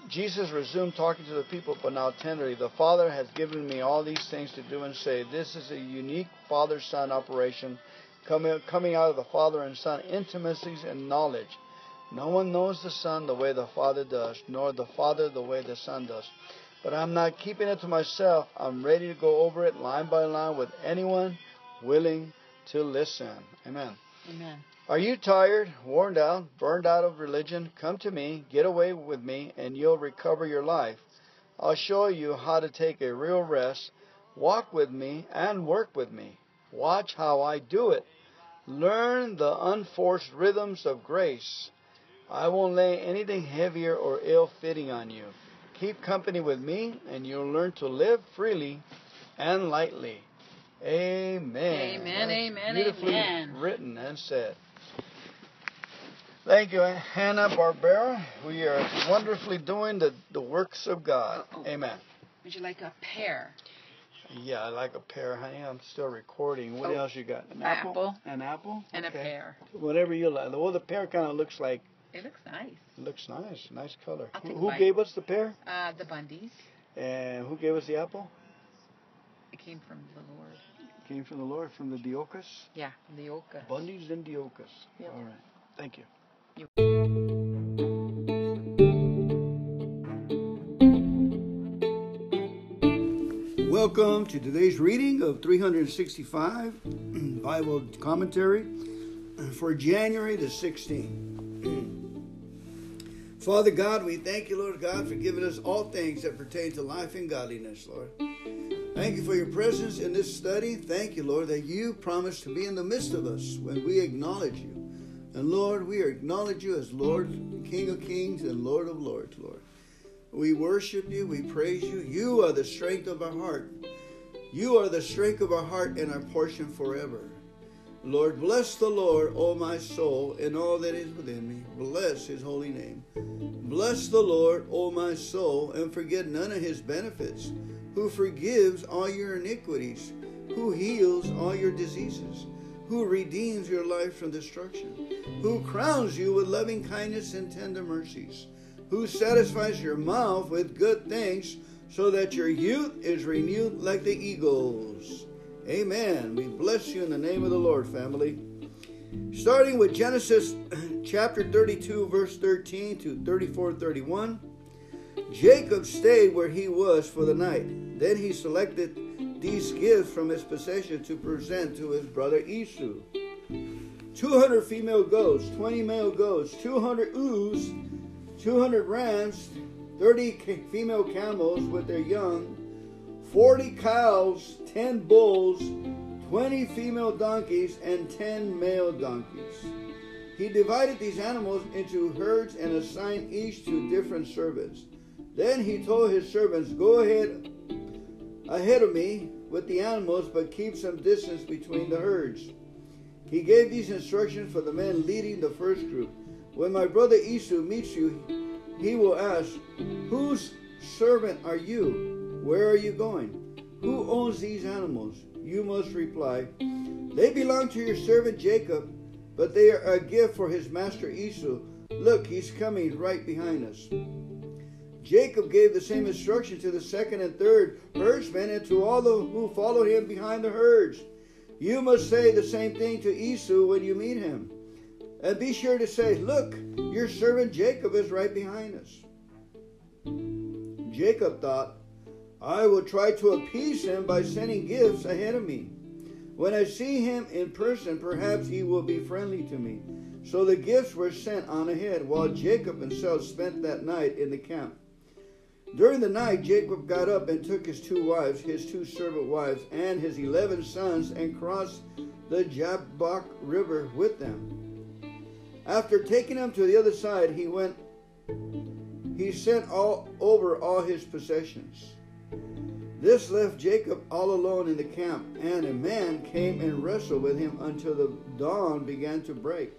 Jesus resumed talking to the people, but now tenderly. The Father has given me all these things to do and say. This is a unique Father-Son operation coming out of the Father and Son intimacies and knowledge. No one knows the Son the way the Father does, nor the Father the way the Son does. But I'm not keeping it to myself. I'm ready to go over it line by line with anyone willing to listen. Amen. Amen. Are you tired, worn down, burned out of religion? Come to me, get away with me, and you'll recover your life. I'll show you how to take a real rest. Walk with me and work with me. Watch how I do it. Learn the unforced rhythms of grace. I won't lay anything heavier or ill-fitting on you. Keep company with me, and you'll learn to live freely and lightly. Amen. Amen, amen, beautifully amen. Written and said. Thank you, Hanna-Barbera. We are wonderfully doing the works of God. Amen. Would you like a pear? Yeah, I like a pear, honey. I'm still recording. What else you got? An apple? An apple? And a pear. Whatever you like. Well, the pear kind of looks like... It looks nice. It looks nice. Nice color. Who gave us the pear? The Bundys. And who gave us the apple? It came from the Lord. Came from the Lord, from the Diokas? Yeah, from the Diokas. Bundys and Diokas. Yep. All right. Thank you. Welcome to today's reading of 365 Bible Commentary for January the 16th. Father God, we thank you, Lord God, for giving us all things that pertain to life and godliness, Lord. Thank you for your presence in this study. Thank you, Lord, that you promised to be in the midst of us when we acknowledge you. And Lord, we acknowledge you as Lord, King of kings and Lord of lords, Lord. We worship you. We praise you. You are the strength of our heart. You are the strength of our heart and our portion forever. Lord, bless the Lord, O my soul, and all that is within me. Bless his holy name. Bless the Lord, O my soul, and forget none of his benefits, who forgives all your iniquities, who heals all your diseases, who redeems your life from destruction, who crowns you with loving kindness and tender mercies, who satisfies your mouth with good things, so that your youth is renewed like the eagles. Amen. We bless you in the name of the Lord, family. Starting with Genesis chapter 32, verse 13 to 34-31. Jacob stayed where he was for the night. Then he selected these gifts from his possession to present to his brother Esau. 200 female goats, 20 male goats, 200 ewes, 200 rams, 30 female camels with their young, 40 cows, 10 bulls, 20 female donkeys, and 10 male donkeys. He divided these animals into herds and assigned each to different servants. Then he told his servants, "Go ahead of me with the animals, but keep some distance between the herds." He gave these instructions for the man leading the first group. "When my brother Esau meets you, he will ask, 'Whose servant are you? Where are you going? Who owns these animals?' You must reply, 'They belong to your servant Jacob, but they are a gift for his master Esau. Look, he's coming right behind us.'" Jacob gave the same instruction to the second and third herdsmen and to all who followed him behind the herds. "You must say the same thing to Esau when you meet him. And be sure to say, 'Look, your servant Jacob is right behind us.'" Jacob thought, "I will try to appease him by sending gifts ahead of me. When I see him in person, perhaps he will be friendly to me." So the gifts were sent on ahead, while Jacob himself spent that night in the camp. During the night, Jacob got up and took his two wives, his two servant wives, and his 11 sons, and crossed the Jabbok River with them. After taking them to the other side, he sent over all his possessions. This left Jacob all alone in the camp, and a man came and wrestled with him until the dawn began to break.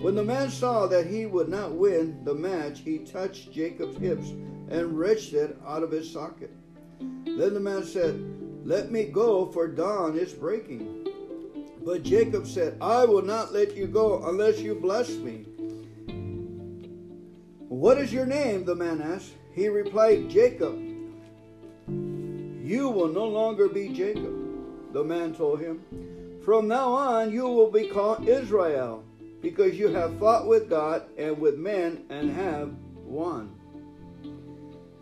When the man saw that he would not win the match, he touched Jacob's hips and wrenched it out of his socket. Then the man said, "Let me go, for dawn is breaking." But Jacob said, "I will not let you go unless you bless me." "What is your name?" the man asked. He replied, "Jacob." "You will no longer be Jacob," the man told him. "From now on you will be called Israel, because you have fought with God and with men and have won."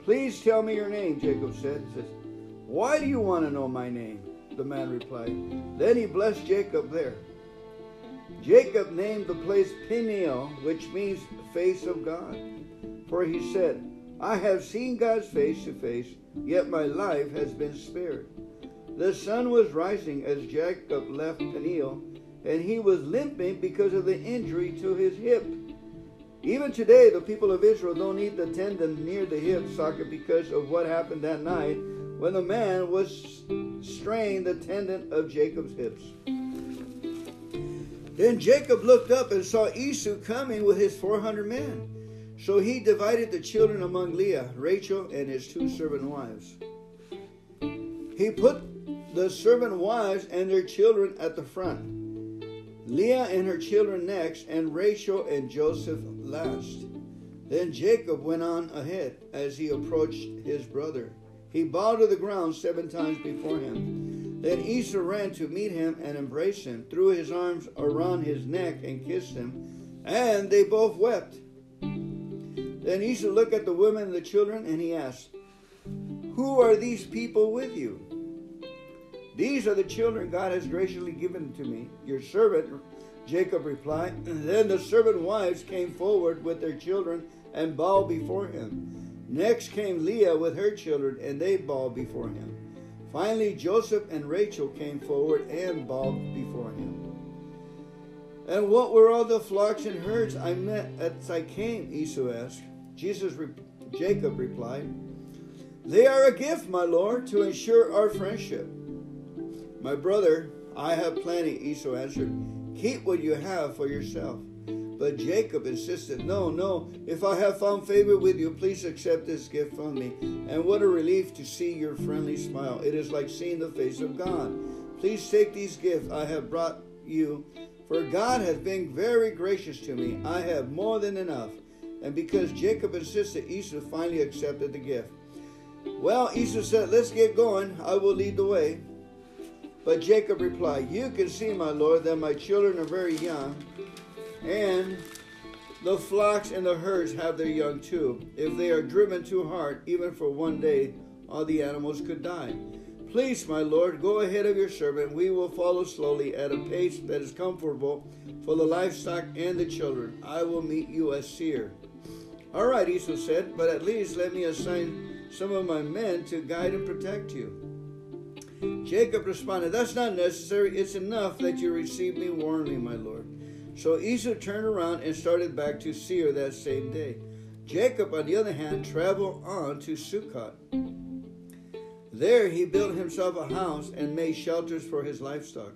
"Please tell me your name," Jacob said. "Why do you want to know my name?" the man replied. Then he blessed Jacob there. Jacob named the place Peniel, which means face of God. For he said, "I have seen God's face to face, yet my life has been spared." The sun was rising as Jacob left Peniel, and he was limping because of the injury to his hip. Even today, the people of Israel don't eat the tendon near the hip socket because of what happened that night when the man was strained the tendon of Jacob's hips. Then Jacob looked up and saw Esau coming with his 400 men. So he divided the children among Leah, Rachel, and his two servant wives. He put the servant wives and their children at the front, Leah and her children next, and Rachel and Joseph last. Then Jacob went on ahead as he approached his brother. He bowed to the ground 7 times before him. Then Esau ran to meet him and embraced him, threw his arms around his neck and kissed him, and they both wept. Then Esau looked at the women and the children, and he asked, "Who are these people with you?" "These are the children God has graciously given to me, your servant," Jacob replied. And then the servant wives came forward with their children and bowed before him. Next came Leah with her children, and they bowed before him. Finally, Joseph and Rachel came forward and bowed before him. And what were all the flocks and herds I met as I came? Esau asked. Jacob replied, They are a gift, my lord, to ensure our friendship. My brother, I have plenty, Esau answered. Keep what you have for yourself. But Jacob insisted, No, if I have found favor with you, please accept this gift from me. And what a relief to see your friendly smile. It is like seeing the face of God. Please take these gifts I have brought you, for God has been very gracious to me. I have more than enough. And because Jacob insisted, Esau finally accepted the gift. Well, Esau said, Let's get going. I will lead the way. But Jacob replied, You can see, my lord, that my children are very young, and the flocks and the herds have their young too. If they are driven too hard, even for one day, all the animals could die. Please, my lord, go ahead of your servant. We will follow slowly at a pace that is comfortable for the livestock and the children. I will meet you at Seir. All right, Esau said, but at least let me assign some of my men to guide and protect you. Jacob responded, That's not necessary. It's enough that you received me warmly, my lord. So Esau turned around and started back to Seir that same day. Jacob, on the other hand, traveled on to Sukkot. There he built himself a house and made shelters for his livestock.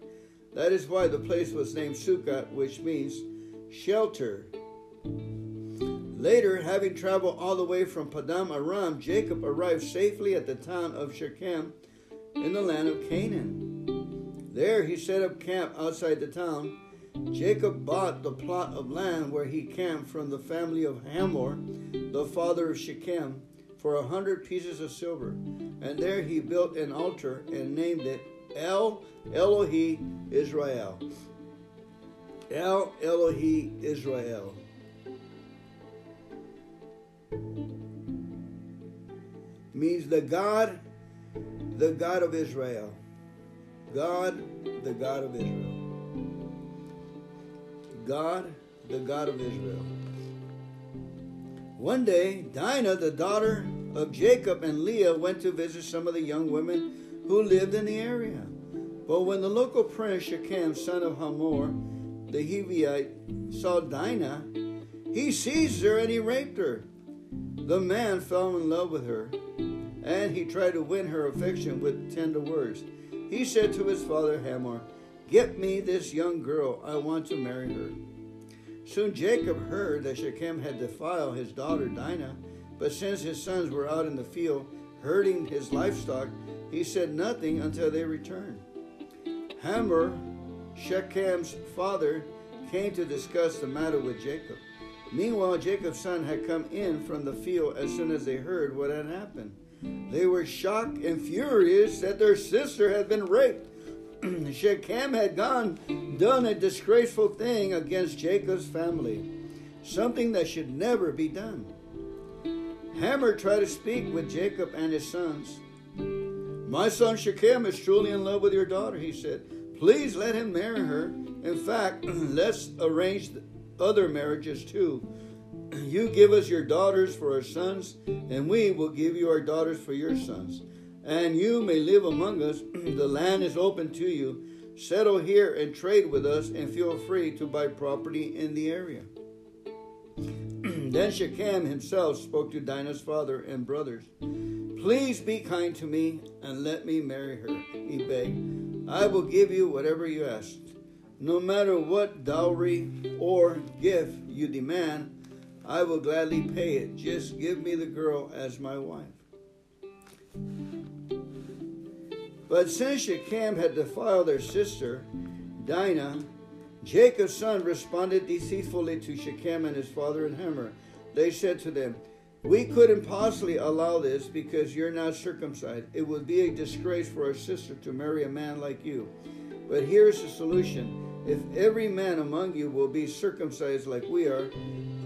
That is why the place was named Sukkot, which means shelter. Later, having traveled all the way from Padan Aram, Jacob arrived safely at the town of Shechem in the land of Canaan. There he set up camp outside the town. Jacob bought the plot of land where he camped from the family of Hamor, the father of Shechem, for 100 pieces of silver. And there he built an altar and named it El Elohe Israel. El Elohe Israel. Means the God of Israel. God, the God of Israel. God, the God of Israel. One day, Dinah, the daughter of Jacob and Leah, went to visit some of the young women who lived in the area. But when the local prince, Shechem, son of Hamor, the Hivite, saw Dinah, he seized her and he raped her. The man fell in love with her, and he tried to win her affection with tender words. He said to his father, Hamor, Get me this young girl. I want to marry her. Soon Jacob heard that Shechem had defiled his daughter Dinah, but since his sons were out in the field herding his livestock, he said nothing until they returned. Hamor, Shechem's father, came to discuss the matter with Jacob. Meanwhile, Jacob's son had come in from the field as soon as they heard what had happened. They were shocked and furious that their sister had been raped. Shechem had done a disgraceful thing against Jacob's family, something that should never be done. Hamor tried to speak with Jacob and his sons. My son Shechem is truly in love with your daughter, he said. Please let him marry her. In fact, let's arrange other marriages too. You give us your daughters for our sons, and we will give you our daughters for your sons. And you may live among us. The land is open to you. Settle here and trade with us, and feel free to buy property in the area. Then Shechem himself spoke to Dinah's father and brothers. Please be kind to me and let me marry her, he begged. I will give you whatever you ask. No matter what dowry or gift you demand, I will gladly pay it. Just give me the girl as my wife. But since Shechem had defiled their sister, Dinah, Jacob's son responded deceitfully to Shechem and his father and Hamor. They said to them, We couldn't possibly allow this because you're not circumcised. It would be a disgrace for our sister to marry a man like you. But here's the solution. If every man among you will be circumcised like we are,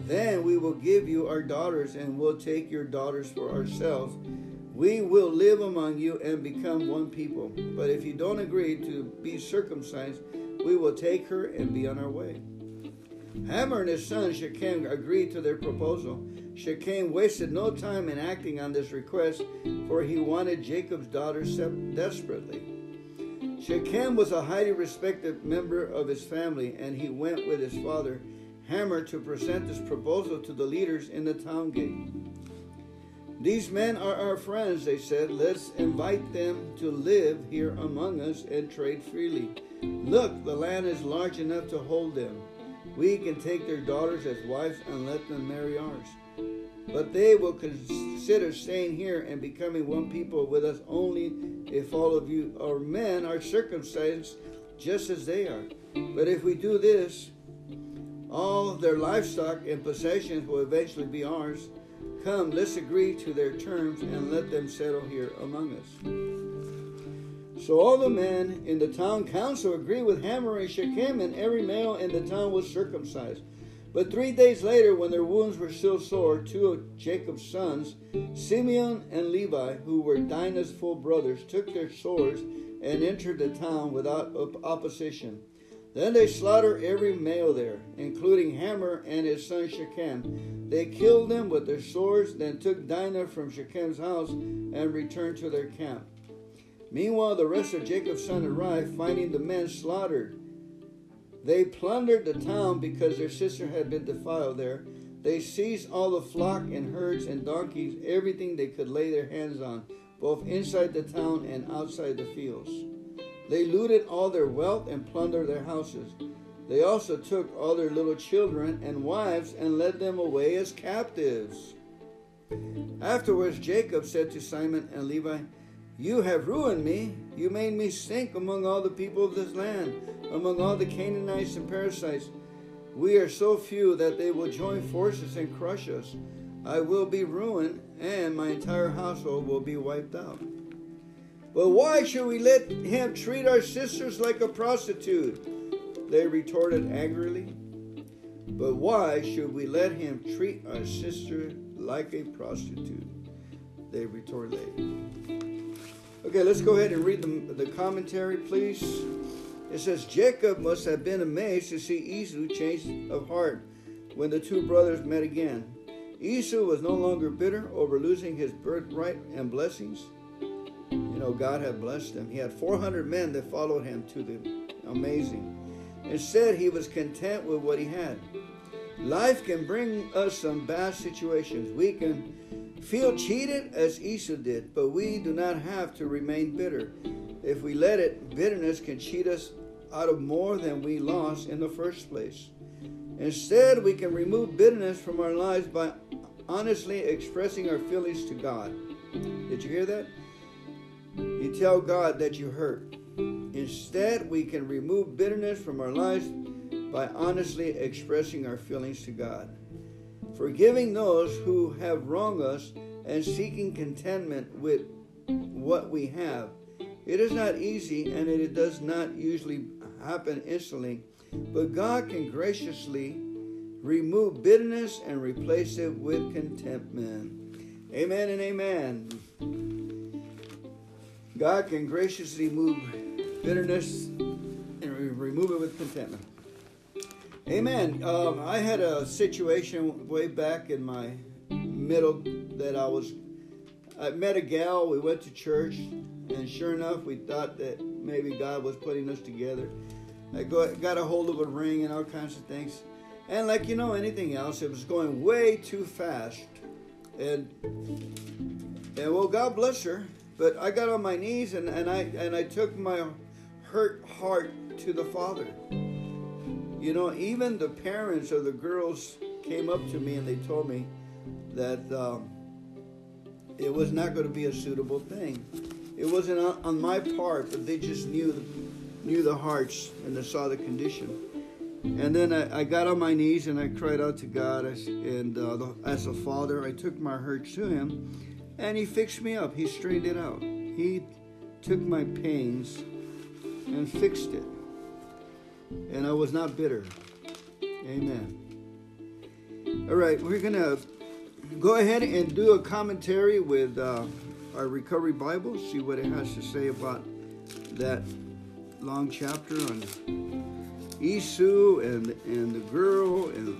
then we will give you our daughters and we'll take your daughters for ourselves. We will live among you and become one people. But if you don't agree to be circumcised, we will take her and be on our way. Hamor and his son Shechem agreed to their proposal. Shechem wasted no time in acting on this request, for he wanted Jacob's daughter desperately. Shechem was a highly respected member of his family, and he went with his father, Hamor, to present this proposal to the leaders in the town gate. "These men are our friends," they said. "Let's invite them to live here among us and trade freely. Look, the land is large enough to hold them. We can take their daughters as wives and let them marry ours. But they will consider staying here and becoming one people with us only if all of you, our men, are circumcised just as they are. But if we do this, all their livestock and possessions will eventually be ours. Come, let's agree to their terms and let them settle here among us." So all the men in the town council agreed with Hamor and Shechem, and every male in the town was circumcised. But 3 days later, when their wounds were still sore, two of Jacob's sons, Simeon and Levi, who were Dinah's full brothers, took their swords and entered the town without opposition. Then they slaughtered every male there, including Hamor and his son Shechem. They killed them with their swords, then took Dinah from Shechem's house and returned to their camp. Meanwhile, the rest of Jacob's sons arrived, finding the men slaughtered. They plundered the town because their sister had been defiled there. They seized all the flock and herds and donkeys, everything they could lay their hands on, both inside the town and outside the fields. They looted all their wealth and plundered their houses. They also took all their little children and wives and led them away as captives. Afterwards, Jacob said to Simon and Levi, "You have ruined me. You made me stink among all the people of this land, among all the Canaanites and Perizzites. We are so few that they will join forces and crush us. I will be ruined, and my entire household will be wiped out. But why should we let him treat our sisters like a prostitute?" They retorted angrily. "But why should we let him treat our sister like a prostitute?" They retorted. Okay, let's go ahead and read the commentary, please. It says, "Jacob must have been amazed to see Esau change of heart when the two brothers met again. Esau was no longer bitter over losing his birthright and blessings." You know, God had blessed him. He had 400 men that followed him to the amazing. Instead, he was content with what he had. Life can bring us some bad situations. We can feel cheated as Esau did, but we do not have to remain bitter. If we let it, bitterness can cheat us out of more than we lost in the first place. Instead, we can remove bitterness from our lives by honestly expressing our feelings to God. Did you hear that? You tell God that you hurt. Instead, we can remove bitterness from our lives by honestly expressing our feelings to God. Forgiving those who have wronged us and seeking contentment with what we have. It is not easy, and it does not usually happen instantly, but God can graciously remove bitterness and replace it with contentment. Amen and amen. God can graciously move bitterness and remove it with contentment. Amen. I had a situation way back in my middle that I met a gal. We went to church, and sure enough, we thought that maybe God was putting us together. I got a hold of a ring and all kinds of things. And like, you know, anything else, it was going way too fast. And well, God bless her, but I got on my knees, and I took my hurt heart to the Father. You know, even the parents of the girls came up to me and they told me that it was not going to be a suitable thing. It wasn't on my part, but they just knew the hearts and they saw the condition. And then I got on my knees and I cried out to God, and as a father, I took my hurt to Him, and He fixed me up. He straightened it out. He took my pains and fixed it. And I was not bitter. Amen. All right, we're going to go ahead and do a commentary with our Recovery Bible, see what it has to say about that long chapter on Esau and the girl and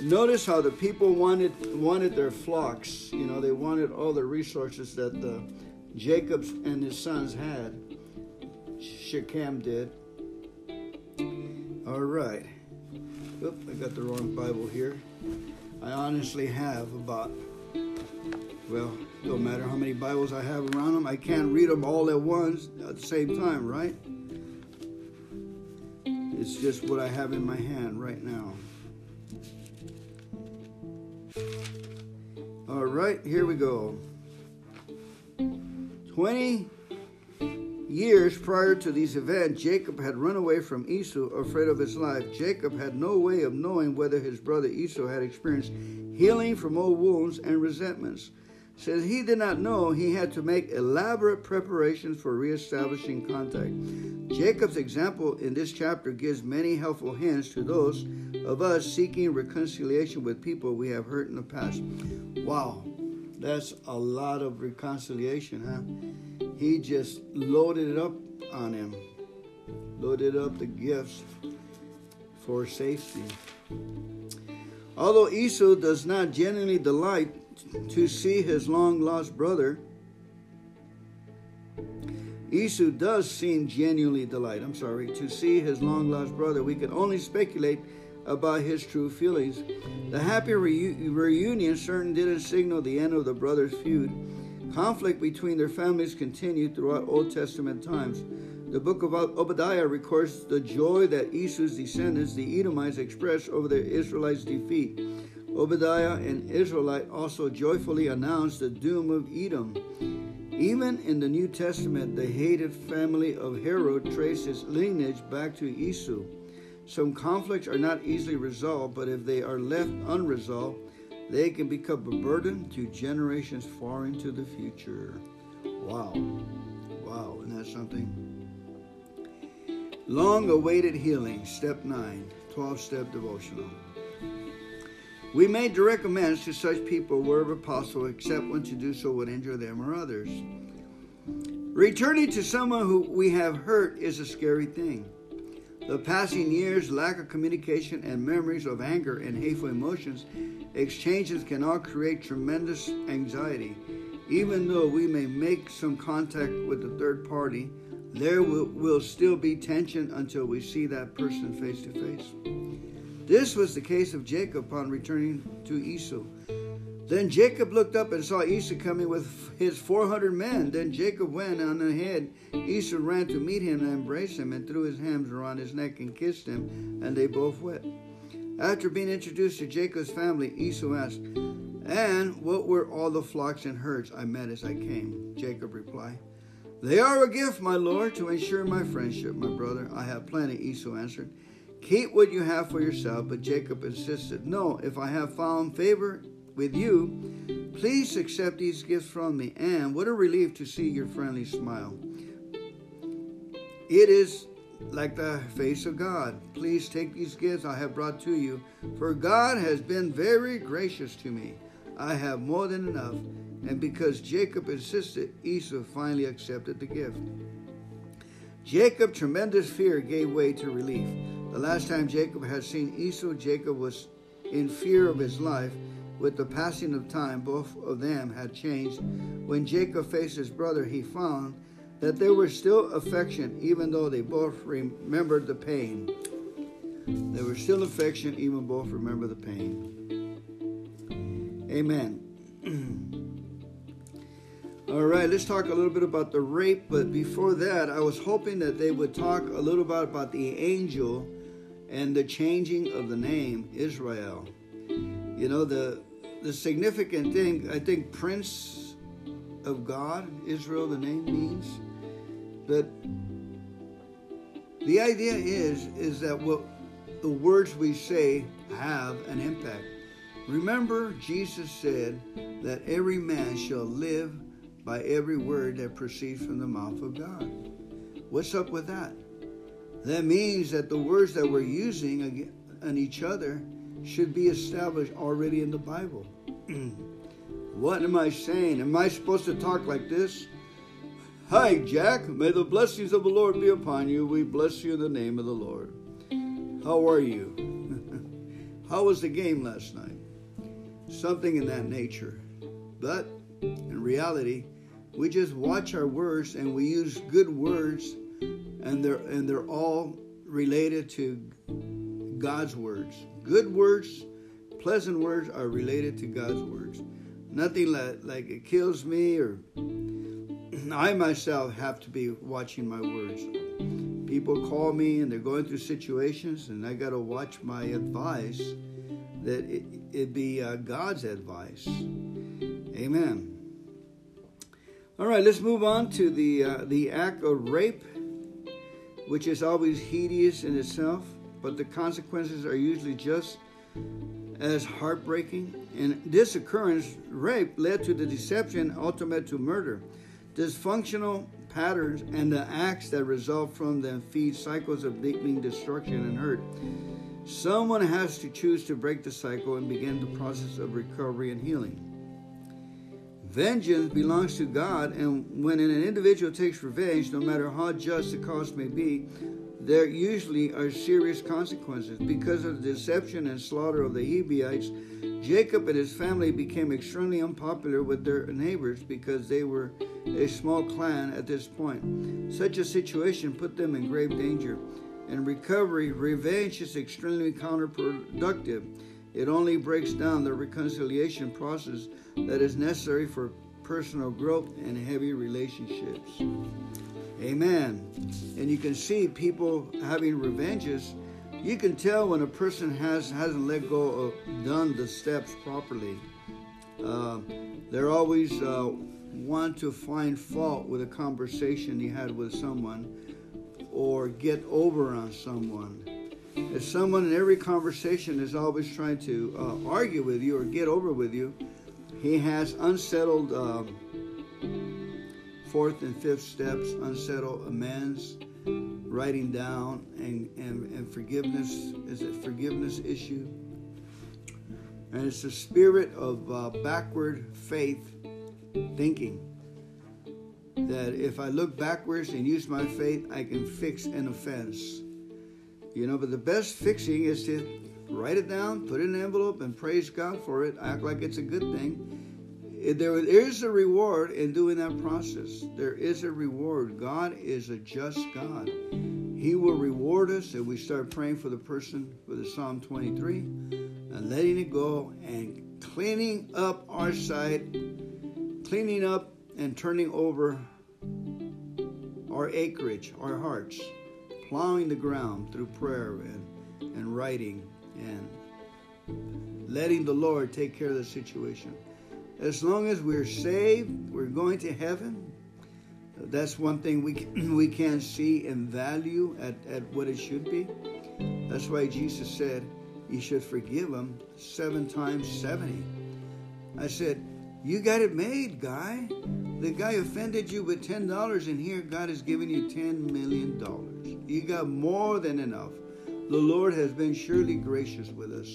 Notice how the people wanted their flocks. You know, they wanted all the resources that Jacob and his sons had. Shechem did. All right. Oop, I got the wrong Bible here. I honestly have about, well, don't matter how many Bibles I have around them. I can't read them all at once at the same time, right? It's just what I have in my hand right now. All right, here we go. 20 years prior to these events, Jacob had run away from Esau, afraid of his life. Jacob had no way of knowing whether his brother Esau had experienced healing from old wounds and resentments. Says he did not know he had to make elaborate preparations for reestablishing contact. Jacob's example in this chapter gives many helpful hints to those of us seeking reconciliation with people we have hurt in the past. Wow, that's a lot of reconciliation, huh? He just loaded it up on him, loaded up the gifts for safety. Although Esau does not genuinely delight to see his long-lost brother, Esau does seem genuinely delighted, to see his long-lost brother. We can only speculate about his true feelings. The happy reunion certainly didn't signal the end of the brothers' feud. Conflict between their families continued throughout Old Testament times. The book of Obadiah records the joy that Esau's descendants, the Edomites, expressed over their Israelites' defeat. Obadiah, an Israelite, also joyfully announced the doom of Edom. Even in the New Testament, the hated family of Herod traced its lineage back to Esau. Some conflicts are not easily resolved, but if they are left unresolved, they can become a burden to generations far into the future. Wow. Wow, isn't that something? Long-awaited healing, Step 9, 12-step devotional. We made direct amends to such people wherever possible, except when to do so would injure them or others. Returning to someone who we have hurt is a scary thing. The passing years, lack of communication, and memories of anger and hateful emotions, exchanges can all create tremendous anxiety. Even though we may make some contact with the third party, there will still be tension until we see that person face to face. This was the case of Jacob upon returning to Esau. Then Jacob looked up and saw Esau coming with his 400 men. Then Jacob went on ahead. Esau ran to meet him and embraced him and threw his hands around his neck and kissed him, and they both wept. After being introduced to Jacob's family, Esau asked, "And what were all the flocks and herds I met as I came?" Jacob replied, "They are a gift, my lord, to ensure my friendship, my brother. I have plenty," Esau answered. "Keep what you have for yourself." But Jacob insisted, "No, if I have found favor with you, please accept these gifts from me. And what a relief to see your friendly smile. It is like the face of God. Please take these gifts I have brought to you, for God has been very gracious to me. I have more than enough." And because Jacob insisted, Esau finally accepted the gift. Jacob's tremendous fear gave way to relief. The last time Jacob had seen Esau, Jacob was in fear of his life. With the passing of time, both of them had changed. When Jacob faced his brother, he found that there was still affection, even though they both remembered the pain. There was still affection, even both remember the pain. Amen. All right, let's talk a little bit about the rape, but before that, I was hoping that they would talk a little bit about the angel and the changing of the name Israel. You know, the significant thing, I think Prince of God, Israel, the name means. But the idea is that what the words we say have an impact. Remember, Jesus said that every man shall live by every word that proceeds from the mouth of God. What's up with that? That means that the words that we're using on each other should be established already in the Bible. What am I saying? Am I supposed to talk like this? "Hi, Jack. May the blessings of the Lord be upon you. We bless you in the name of the Lord. How are you?" How was the game last night? Something in that nature. But in reality, we just watch our words and we use good words, and they're all related to God's words. Good words, pleasant words are related to God's words. Nothing like it kills me, or I myself have to be watching my words. People call me and they're going through situations, and I got to watch my advice, that it be God's advice. Amen. All right, let's move on to the act of rape, which is always hideous in itself, but the consequences are usually just as heartbreaking. And this occurrence, rape, led to the deception, ultimate to murder. Dysfunctional patterns and the acts that result from them feed cycles of deepening destruction and hurt. Someone has to choose to break the cycle and begin the process of recovery and healing. Vengeance belongs to God, and when an individual takes revenge, no matter how just the cost may be, there usually are serious consequences. Because of the deception and slaughter of the Hebites, Jacob and his family became extremely unpopular with their neighbors because they were a small clan at this point. Such a situation put them in grave danger. In recovery, revenge is extremely counterproductive. It only breaks down the reconciliation process that is necessary for personal growth and heavy relationships. Amen. And you can see people having revenges. You can tell when a person hasn't let go of, done the steps properly. They're always want to find fault with a conversation you had with someone, or get over on someone. If someone in every conversation is always trying to argue with you or get over with you, he has unsettled fourth and fifth steps, unsettled amends, writing down, and forgiveness. Is it forgiveness issue? And it's the spirit of backward faith thinking. That if I look backwards and use my faith, I can fix an offense. You know, but the best fixing is to write it down, put it in an envelope, and praise God for it. Act like it's a good thing. There is a reward in doing that process. There is a reward. God is a just God. He will reward us if we start praying for the person with the Psalm 23 and letting it go and cleaning up our side, cleaning up and turning over our acreage, our hearts. Plowing the ground through prayer and writing and letting the Lord take care of the situation. As long as we're saved, we're going to heaven. That's one thing we can see and value at what it should be. That's why Jesus said, you should forgive them 7 times 70. I said, you got it made, guy. The guy offended you with $10, and here God has given you $10 million. You got more than enough. The Lord has been surely gracious with us.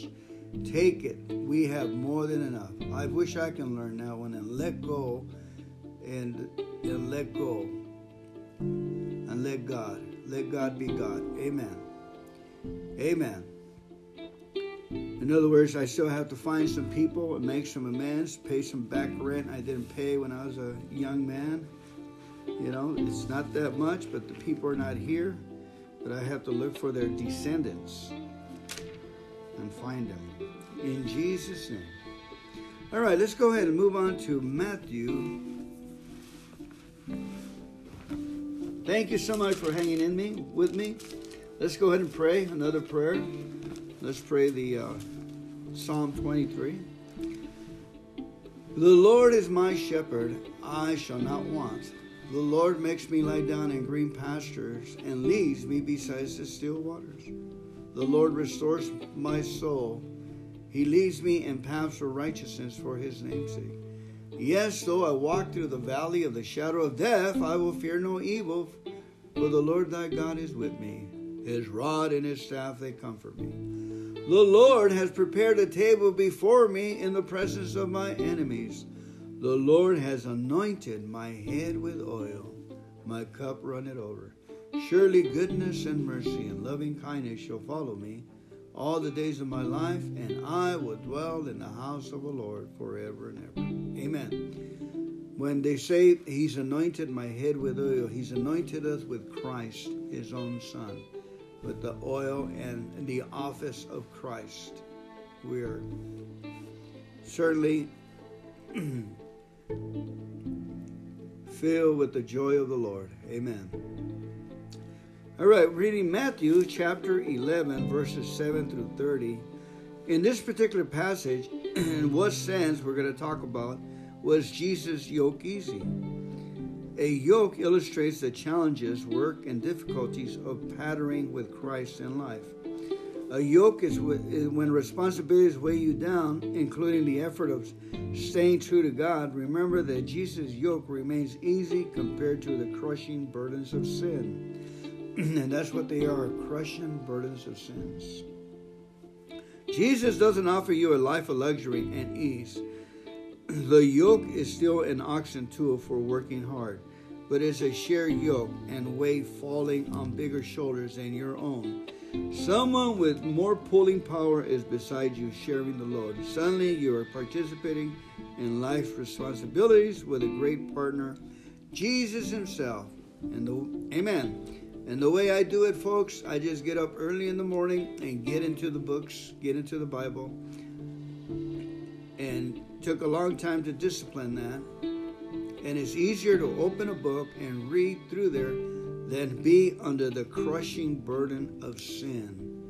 Take it. We have more than enough. I wish I can learn that one and let go, and let go, and let God. Let God be God. Amen. Amen. In other words, I still have to find some people and make some amends, pay some back rent I didn't pay when I was a young man. You know, it's not that much, but the people are not here. But I have to look for their descendants and find them. In Jesus' name. All right, let's go ahead and move on to Matthew. Thank you so much for hanging in me with me. Let's go ahead and pray another prayer. Let's pray the Psalm 23. The Lord is my shepherd, I shall not want. The Lord makes me lie down in green pastures and leads me beside the still waters. The Lord restores my soul. He leads me in paths of righteousness for his name's sake. Yes, though I walk through the valley of the shadow of death, I will fear no evil, for the Lord thy God is with me. His rod and his staff, they comfort me. The Lord has prepared a table before me in the presence of my enemies. The Lord has anointed my head with oil. My cup runneth over. Surely goodness and mercy and loving kindness shall follow me all the days of my life, and I will dwell in the house of the Lord forever and ever. Amen. When they say he's anointed my head with oil, he's anointed us with Christ, his own son, with the oil and the office of Christ. We're certainly filled with the joy of the Lord. Amen. All right, reading Matthew chapter 11, verses 7 through 30. In this particular passage, in what sense we're going to talk about was Jesus' yoke easy. A yoke illustrates the challenges, work, and difficulties of partnering with Christ in life. A yoke is when responsibilities weigh you down, including the effort of staying true to God. Remember that Jesus' yoke remains easy compared to the crushing burdens of sin. And that's what they are, crushing burdens of sins. Jesus doesn't offer you a life of luxury and ease. The yoke is still an oxen tool for working hard, but it's a sheer yoke and weight falling on bigger shoulders than your own. Someone with more pulling power is beside you, sharing the load. Suddenly, you are participating in life's responsibilities with a great partner, Jesus himself. Amen. And the way I do it, folks, I just get up early in the morning and get into the books, get into the Bible. And took a long time to discipline that. And it's easier to open a book and read through there than be under the crushing burden of sin,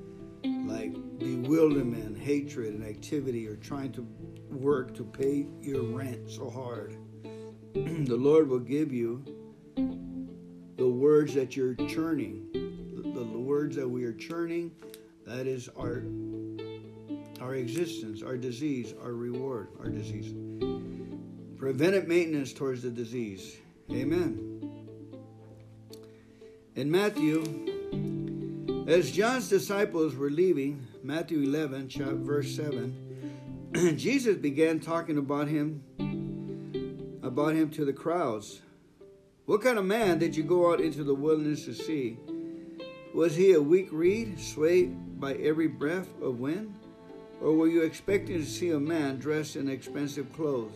like bewilderment, hatred, and activity, or trying to work to pay your rent so hard. The Lord will give you the words that you're churning. The words that we are churning, that is our existence, our disease, our reward, our disease. Preventive maintenance towards the disease. Amen. In Matthew, as John's disciples were leaving, Matthew 11, verse 7, Jesus began talking about him to the crowds. What kind of man did you go out into the wilderness to see? Was he a weak reed, swayed by every breath of wind? Or were you expecting to see a man dressed in expensive clothes?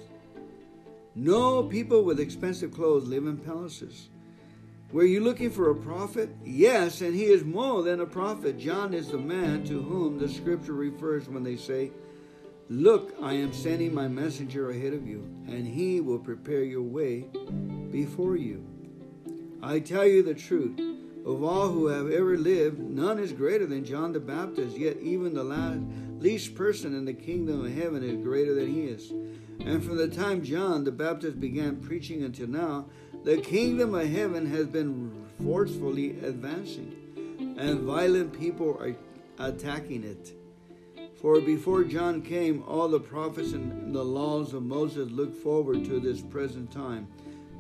No, people with expensive clothes live in palaces. Were you looking for a prophet? Yes, and he is more than a prophet. John is the man to whom the scripture refers when they say, "Look, I am sending my messenger ahead of you, and he will prepare your way before you. I tell you the truth, of all who have ever lived, none is greater than John the Baptist, yet even the least person in the kingdom of heaven is greater than he is. And from the time John the Baptist began preaching until now, the kingdom of heaven has been forcefully advancing, and violent people are attacking it. For before John came, all the prophets and the laws of Moses looked forward to this present time.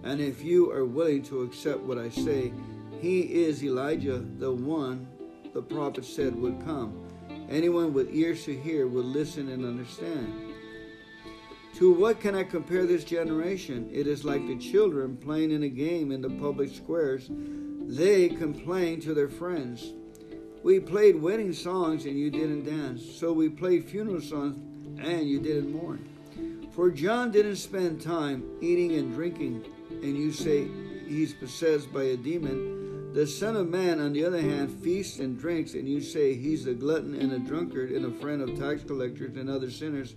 And if you are willing to accept what I say, he is Elijah, the one the prophet said would come. Anyone with ears to hear will listen and understand. To what can I compare this generation? It is like the children playing in a game in the public squares. They complain to their friends. We played wedding songs and you didn't dance. So we played funeral songs and you didn't mourn. For John didn't spend time eating and drinking, and you say he's possessed by a demon. The Son of Man, on the other hand, feasts and drinks, and you say he's a glutton and a drunkard and a friend of tax collectors and other sinners.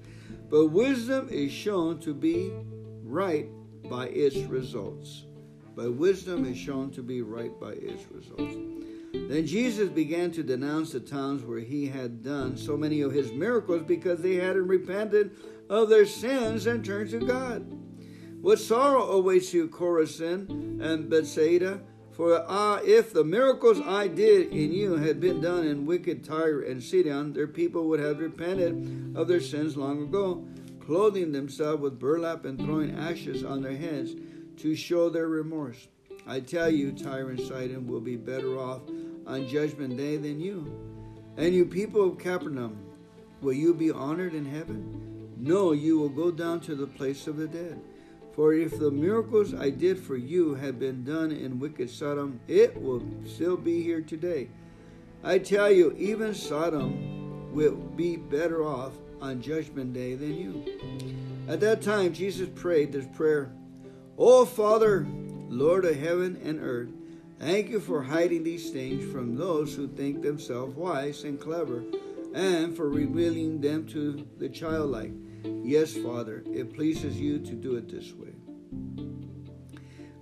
But wisdom is shown to be right by its results. But wisdom is shown to be right by its results. Then Jesus began to denounce the towns where he had done so many of his miracles because they hadn't repented of their sins and turned to God. What sorrow awaits you, Chorazin and Bethsaida? For if the miracles I did in you had been done in wicked Tyre and Sidon, their people would have repented of their sins long ago, clothing themselves with burlap and throwing ashes on their heads to show their remorse. I tell you, Tyre and Sidon will be better off on Judgment Day than you. And you people of Capernaum, will you be honored in heaven? No, you will go down to the place of the dead. For if the miracles I did for you had been done in wicked Sodom, it will still be here today. I tell you, even Sodom will be better off on Judgment Day than you. At that time, Jesus prayed this prayer. O Father, Lord of heaven and earth, thank you for hiding these things from those who think themselves wise and clever, and for revealing them to the childlike. Yes, Father, it pleases you to do it this way.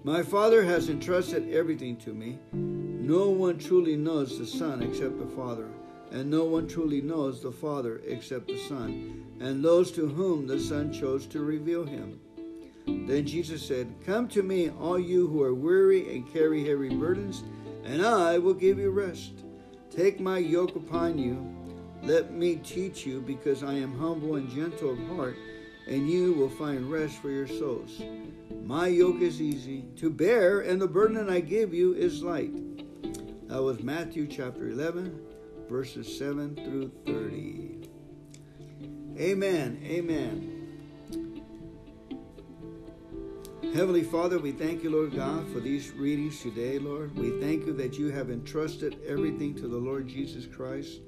My Father has entrusted everything to me. No one truly knows the Son except the Father, and no one truly knows the Father except the Son, and those to whom the Son chose to reveal him. Then Jesus said, Come to me, all you who are weary and carry heavy burdens, and I will give you rest. Take my yoke upon you. Let me teach you, because I am humble and gentle of heart, and you will find rest for your souls. My yoke is easy to bear, and the burden I give you is light. That was Matthew chapter 11, verses 7 through 30. Amen. Amen. Heavenly Father, we thank you, Lord God, for these readings today, Lord. We thank you that you have entrusted everything to the Lord Jesus Christ,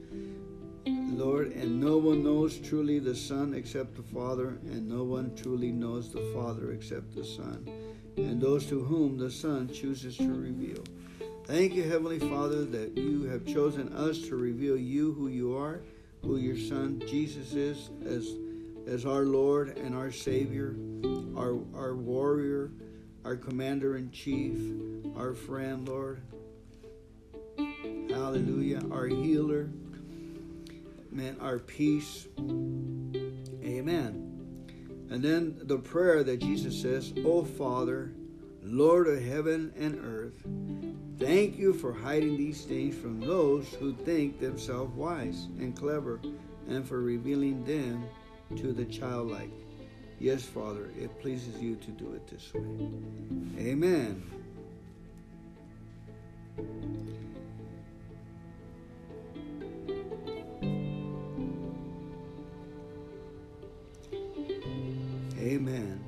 Lord, and no one knows truly the Son except the Father, and no one truly knows the Father except the Son, and those to whom the Son chooses to reveal. Thank you, Heavenly Father, that you have chosen us to reveal you, who you are, who your Son Jesus is, as our Lord and our Savior, our warrior, our commander-in-chief, our friend, Lord. Hallelujah. Our healer, man, our peace. Amen. And then the prayer that Jesus says, O Father, Lord of heaven and earth, thank you for hiding these things from those who think themselves wise and clever, and for revealing them to the childlike. Yes, Father, it pleases you to do it this way. Amen. Amen.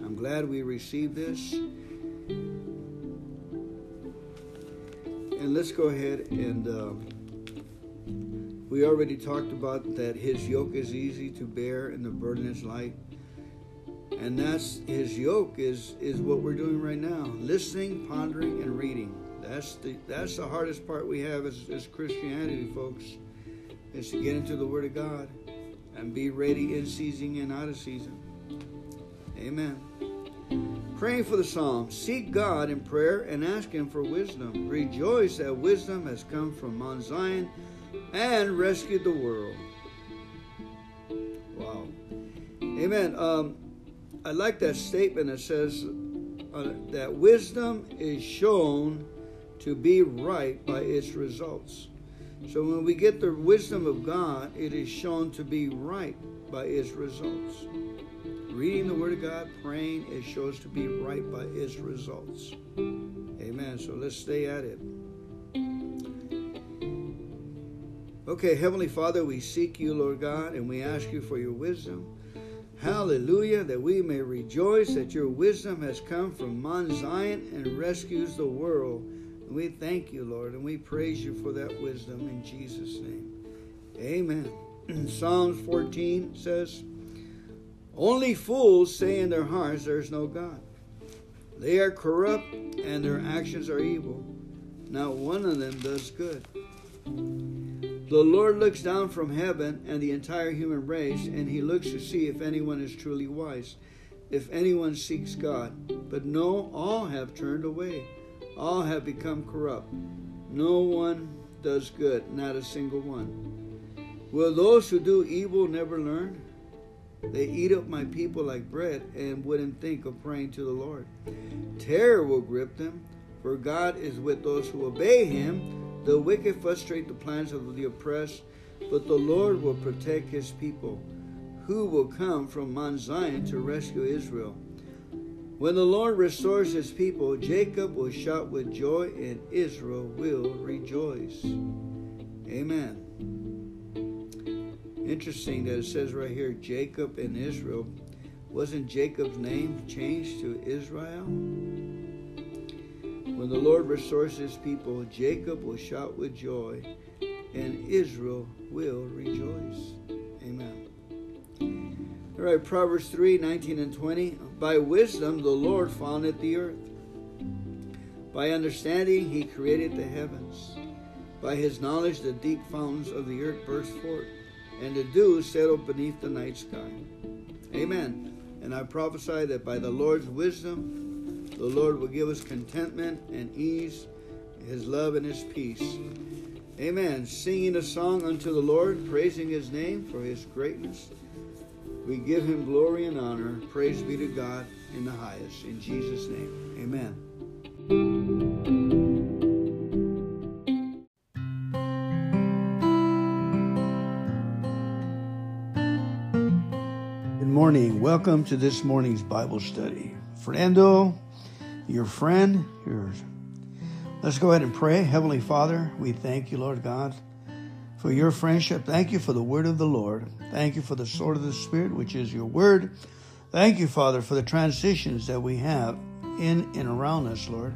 I'm glad we received this. And let's go ahead and... we already talked about that his yoke is easy to bear and the burden is light. And that's his yoke is what we're doing right now. Listening, pondering, and reading. That's the hardest part we have as Christianity, folks, is to get into the Word of God and be ready in season and out of season. Amen. Praying for the Psalm. Seek God in prayer and ask him for wisdom. Rejoice that wisdom has come from Mount Zion and rescued the world. Wow. Amen. I like that statement that says that wisdom is shown to be right by its results. So when we get the wisdom of God, it is shown to be right by its results. Reading the Word of God, praying, it shows to be right by its results. Amen. So let's stay at it. Okay, Heavenly Father, we seek you, Lord God, and we ask you for your wisdom. Hallelujah, that we may rejoice that your wisdom has come from Mount Zion and rescues the world. And we thank you, Lord, and we praise you for that wisdom in Jesus' name. Amen. Psalms 14 says, Only fools say in their hearts there is no God. They are corrupt and their actions are evil. Not one of them does good. The Lord looks down from heaven and the entire human race, and he looks to see if anyone is truly wise, if anyone seeks God. But no, all have turned away. All have become corrupt. No one does good, not a single one. Will those who do evil never learn? They eat up my people like bread and wouldn't think of praying to the Lord. Terror will grip them, for God is with those who obey him. The wicked frustrate the plans of the oppressed, but the Lord will protect his people, who will come from Mount Zion to rescue Israel. When the Lord restores his people, Jacob will shout with joy, and Israel will rejoice. Amen. Interesting that it says right here, Jacob and Israel. Wasn't Jacob's name changed to Israel? When the Lord restores his people, Jacob will shout with joy, and Israel will rejoice. Amen. All right, Proverbs 3, 19 and 20. By wisdom the Lord founded the earth. By understanding he created the heavens. By his knowledge the deep fountains of the earth burst forth, and the dew settled beneath the night sky. Amen. And I prophesy that by the Lord's wisdom, the Lord will give us contentment and ease, his love and his peace. Amen. Singing a song unto the Lord, praising his name for his greatness. We give him glory and honor. Praise be to God in the highest. In Jesus' name, amen. Good morning. Welcome to this morning's Bible study. Fernando, your friend, yours. Let's go ahead and pray. Heavenly Father, we thank you, Lord God, for your friendship. Thank you for the word of the Lord. Thank you for the sword of the Spirit, which is your word. Thank you, Father, for the transitions that we have in and around us, Lord.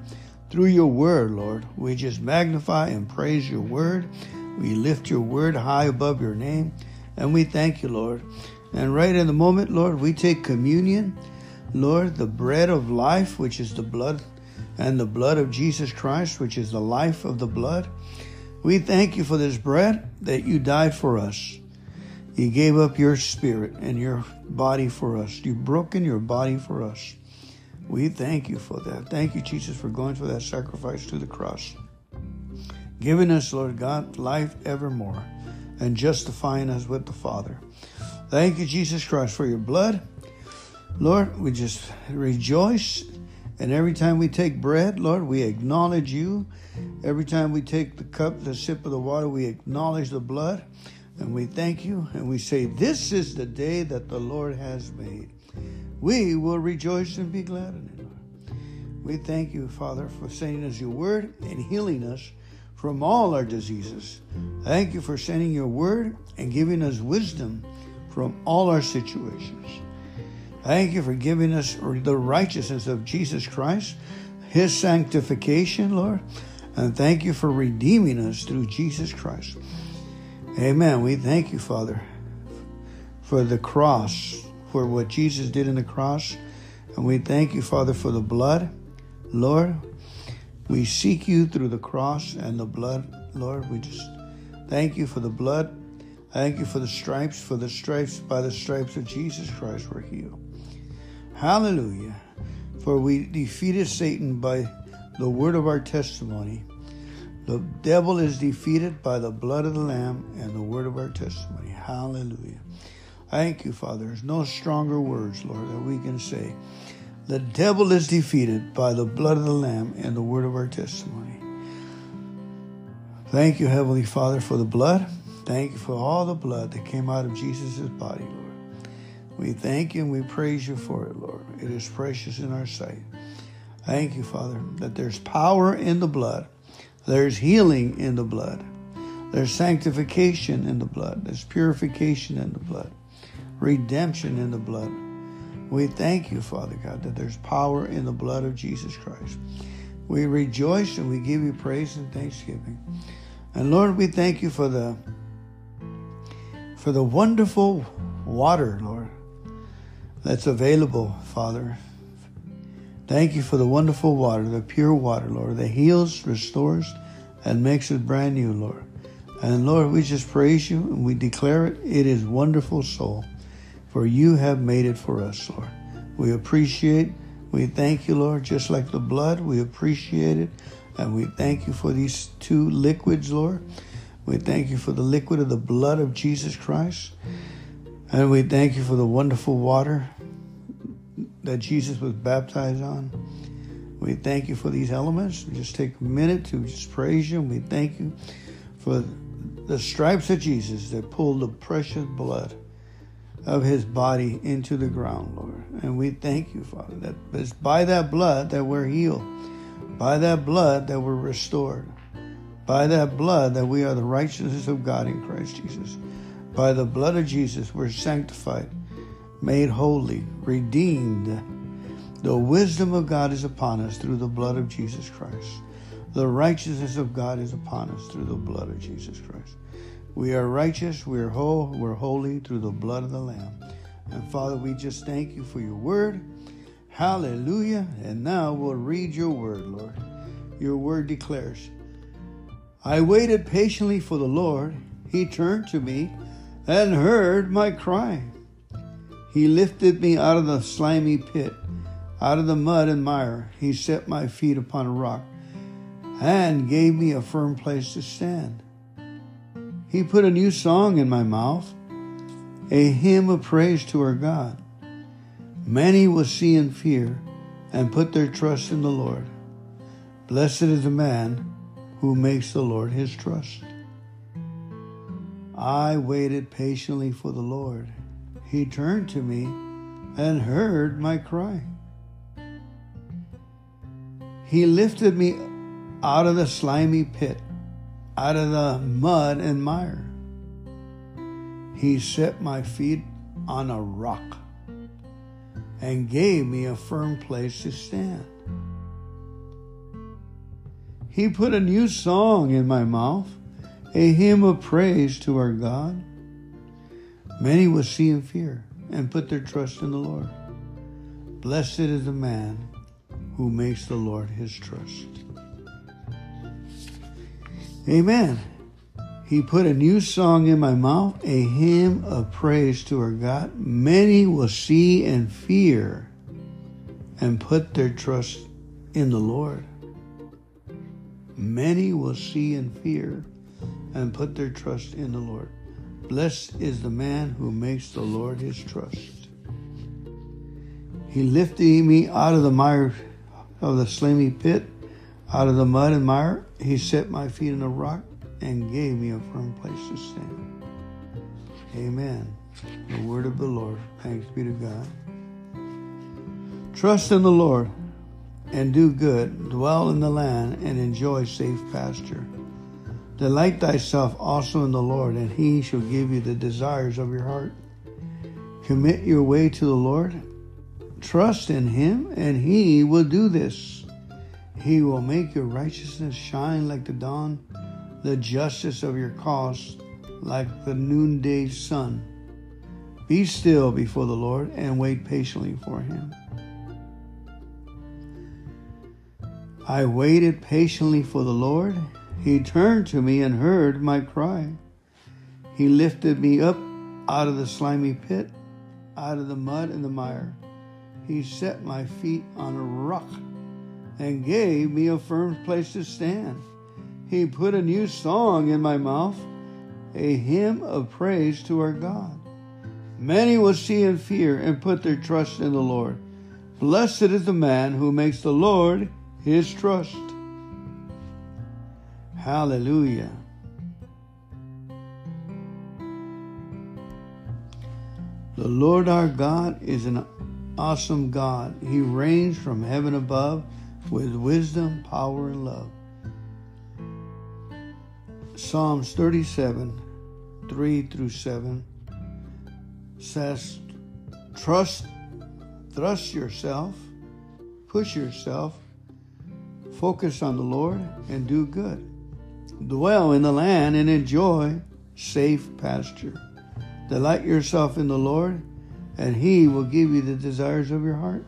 Through your word, Lord, we just magnify and praise your word. We lift your word high above your name, and we thank you, Lord. And right in the moment, Lord, we take communion, Lord, the bread of life, which is the blood, and the blood of Jesus Christ, which is the life of the blood. We thank you for this bread, that you died for us. You gave up your spirit and your body for us. You've broken your body for us. We thank you for that. Thank you, Jesus, for going for that sacrifice to the cross, giving us, Lord God, life evermore, and justifying us with the Father. Thank you, Jesus Christ, for your blood. Lord, we just rejoice. And every time we take bread, Lord, we acknowledge you. Every time we take the cup, the sip of the water, we acknowledge the blood. And we thank you. And we say, this is the day that the Lord has made. We will rejoice and be glad in it, Lord. We thank you, Father, for sending us your word and healing us from all our diseases. Thank you for sending your word and giving us wisdom from all our situations. Thank you for giving us the righteousness of Jesus Christ, his sanctification, Lord. And thank you for redeeming us through Jesus Christ. Amen. We thank you, Father, for the cross, for what Jesus did in the cross. And we thank you, Father, for the blood. Lord, we seek you through the cross and the blood. Lord, we just thank you for the blood. Thank you for the stripes, by the stripes of Jesus Christ we're healed. Hallelujah. For we defeated Satan by the word of our testimony. The devil is defeated by the blood of the Lamb and the word of our testimony. Hallelujah. Thank you, Father. There's no stronger words, Lord, that we can say. The devil is defeated by the blood of the Lamb and the word of our testimony. Thank you, Heavenly Father, for the blood. Thank you for all the blood that came out of Jesus' body, Lord. We thank you and we praise you for it, Lord. It is precious in our sight. Thank you, Father, that there's power in the blood. There's healing in the blood. There's sanctification in the blood. There's purification in the blood. Redemption in the blood. We thank you, Father God, that there's power in the blood of Jesus Christ. We rejoice and we give you praise and thanksgiving. And Lord, we thank you for the wonderful water, Lord, that's available, Father. Thank you for the wonderful water, the pure water, Lord, that heals, restores, and makes it brand new, Lord. And Lord, we just praise you and we declare it. It is wonderful, soul, for you have made it for us, Lord. We appreciate, we thank you, Lord, just like the blood, we appreciate it. And we thank you for these two liquids, Lord. We thank you for the liquid of the blood of Jesus Christ. And we thank you for the wonderful water that Jesus was baptized on. We thank you for these elements. We just take a minute to just praise you. And we thank you for the stripes of Jesus that pulled the precious blood of his body into the ground, Lord. And we thank you, Father, that it's by that blood that we're healed. By that blood that we're restored. By that blood that we are the righteousness of God in Christ Jesus. By the blood of Jesus, we're sanctified, made holy, redeemed. The wisdom of God is upon us through the blood of Jesus Christ. The righteousness of God is upon us through the blood of Jesus Christ. We are righteous, we are whole, we're holy through the blood of the Lamb. And Father, we just thank you for your word. Hallelujah. And now we'll read your word, Lord. Your word declares, I waited patiently for the Lord. He turned to me and heard my cry. He lifted me out of the slimy pit, out of the mud and mire. He set my feet upon a rock and gave me a firm place to stand. He put a new song in my mouth, a hymn of praise to our God. Many will see and fear and put their trust in the Lord. Blessed is the man who makes the Lord his trust. I waited patiently for the Lord. He turned to me and heard my cry. He lifted me out of the slimy pit, out of the mud and mire. He set my feet on a rock and gave me a firm place to stand. He put a new song in my mouth, a hymn of praise to our God. Many will see and fear and put their trust in the Lord. Blessed is the man who makes the Lord his trust. Amen. He put a new song in my mouth, a hymn of praise to our God. Many will see and fear and put their trust in the Lord. Many will see and fear and put their trust in the Lord. Blessed is the man who makes the Lord his trust. He lifted me out of the mire of the slimy pit, out of the mud and mire. He set my feet on a rock and gave me a firm place to stand. Amen. The word of the Lord. Thanks be to God. Trust in the Lord and do good. Dwell in the land and enjoy safe pasture. Delight thyself also in the Lord, and he shall give you the desires of your heart. Commit your way to the Lord. Trust in him, and he will do this. He will make your righteousness shine like the dawn, the justice of your cause like the noonday sun. Be still before the Lord and wait patiently for him. I waited patiently for the Lord. He turned to me and heard my cry. He lifted me up out of the slimy pit, out of the mud and the mire. He set my feet on a rock and gave me a firm place to stand. He put a new song in my mouth, a hymn of praise to our God. Many will see and fear and put their trust in the Lord. Blessed is the man who makes the Lord his trust. Hallelujah. The Lord our God is an awesome God. He reigns from heaven above with wisdom, power, and love. Psalms 37, 3-7 says, Trust yourself, push yourself, focus on the Lord, and do good. Dwell in the land and enjoy safe pasture. Delight yourself in the Lord, and he will give you the desires of your heart.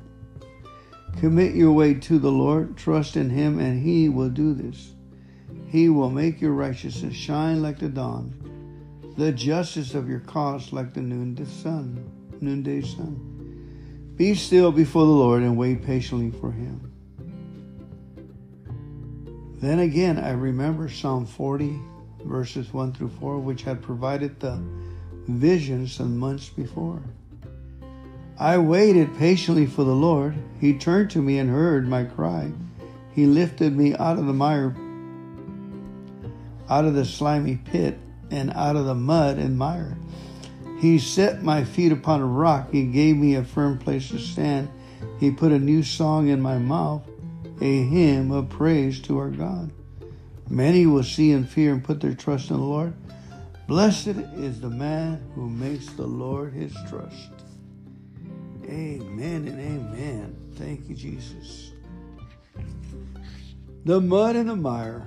Commit your way to the Lord. Trust in him, and he will do this. He will make your righteousness shine like the dawn, the justice of your cause like the noonday sun. Be still before the Lord and wait patiently for him. Then again, I remember Psalm 40, verses 1-4, which had provided the vision some months before. I waited patiently for the Lord. He turned to me and heard my cry. He lifted me out of the mire, out of the slimy pit, and out of the mud and mire. He set my feet upon a rock. He gave me a firm place to stand. He put a new song in my mouth, a hymn of praise to our God. Many will see and fear and put their trust in the Lord. Blessed is the man who makes the Lord his trust. Amen and amen. Thank you, Jesus. The mud and the mire.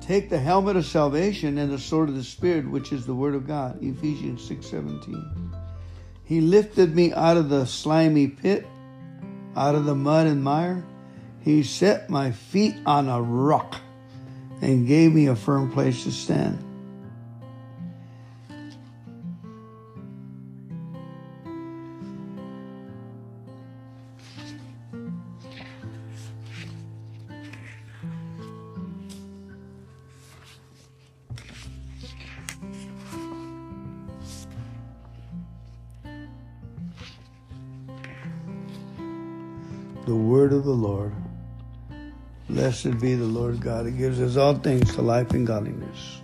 Take the helmet of salvation and the sword of the Spirit, which is the word of God. Ephesians 6:17. He lifted me out of the slimy pit, out of the mud and mire. He set my feet on a rock and gave me a firm place to stand. The word of the Lord. Blessed be the Lord God, who gives us all things to life and godliness.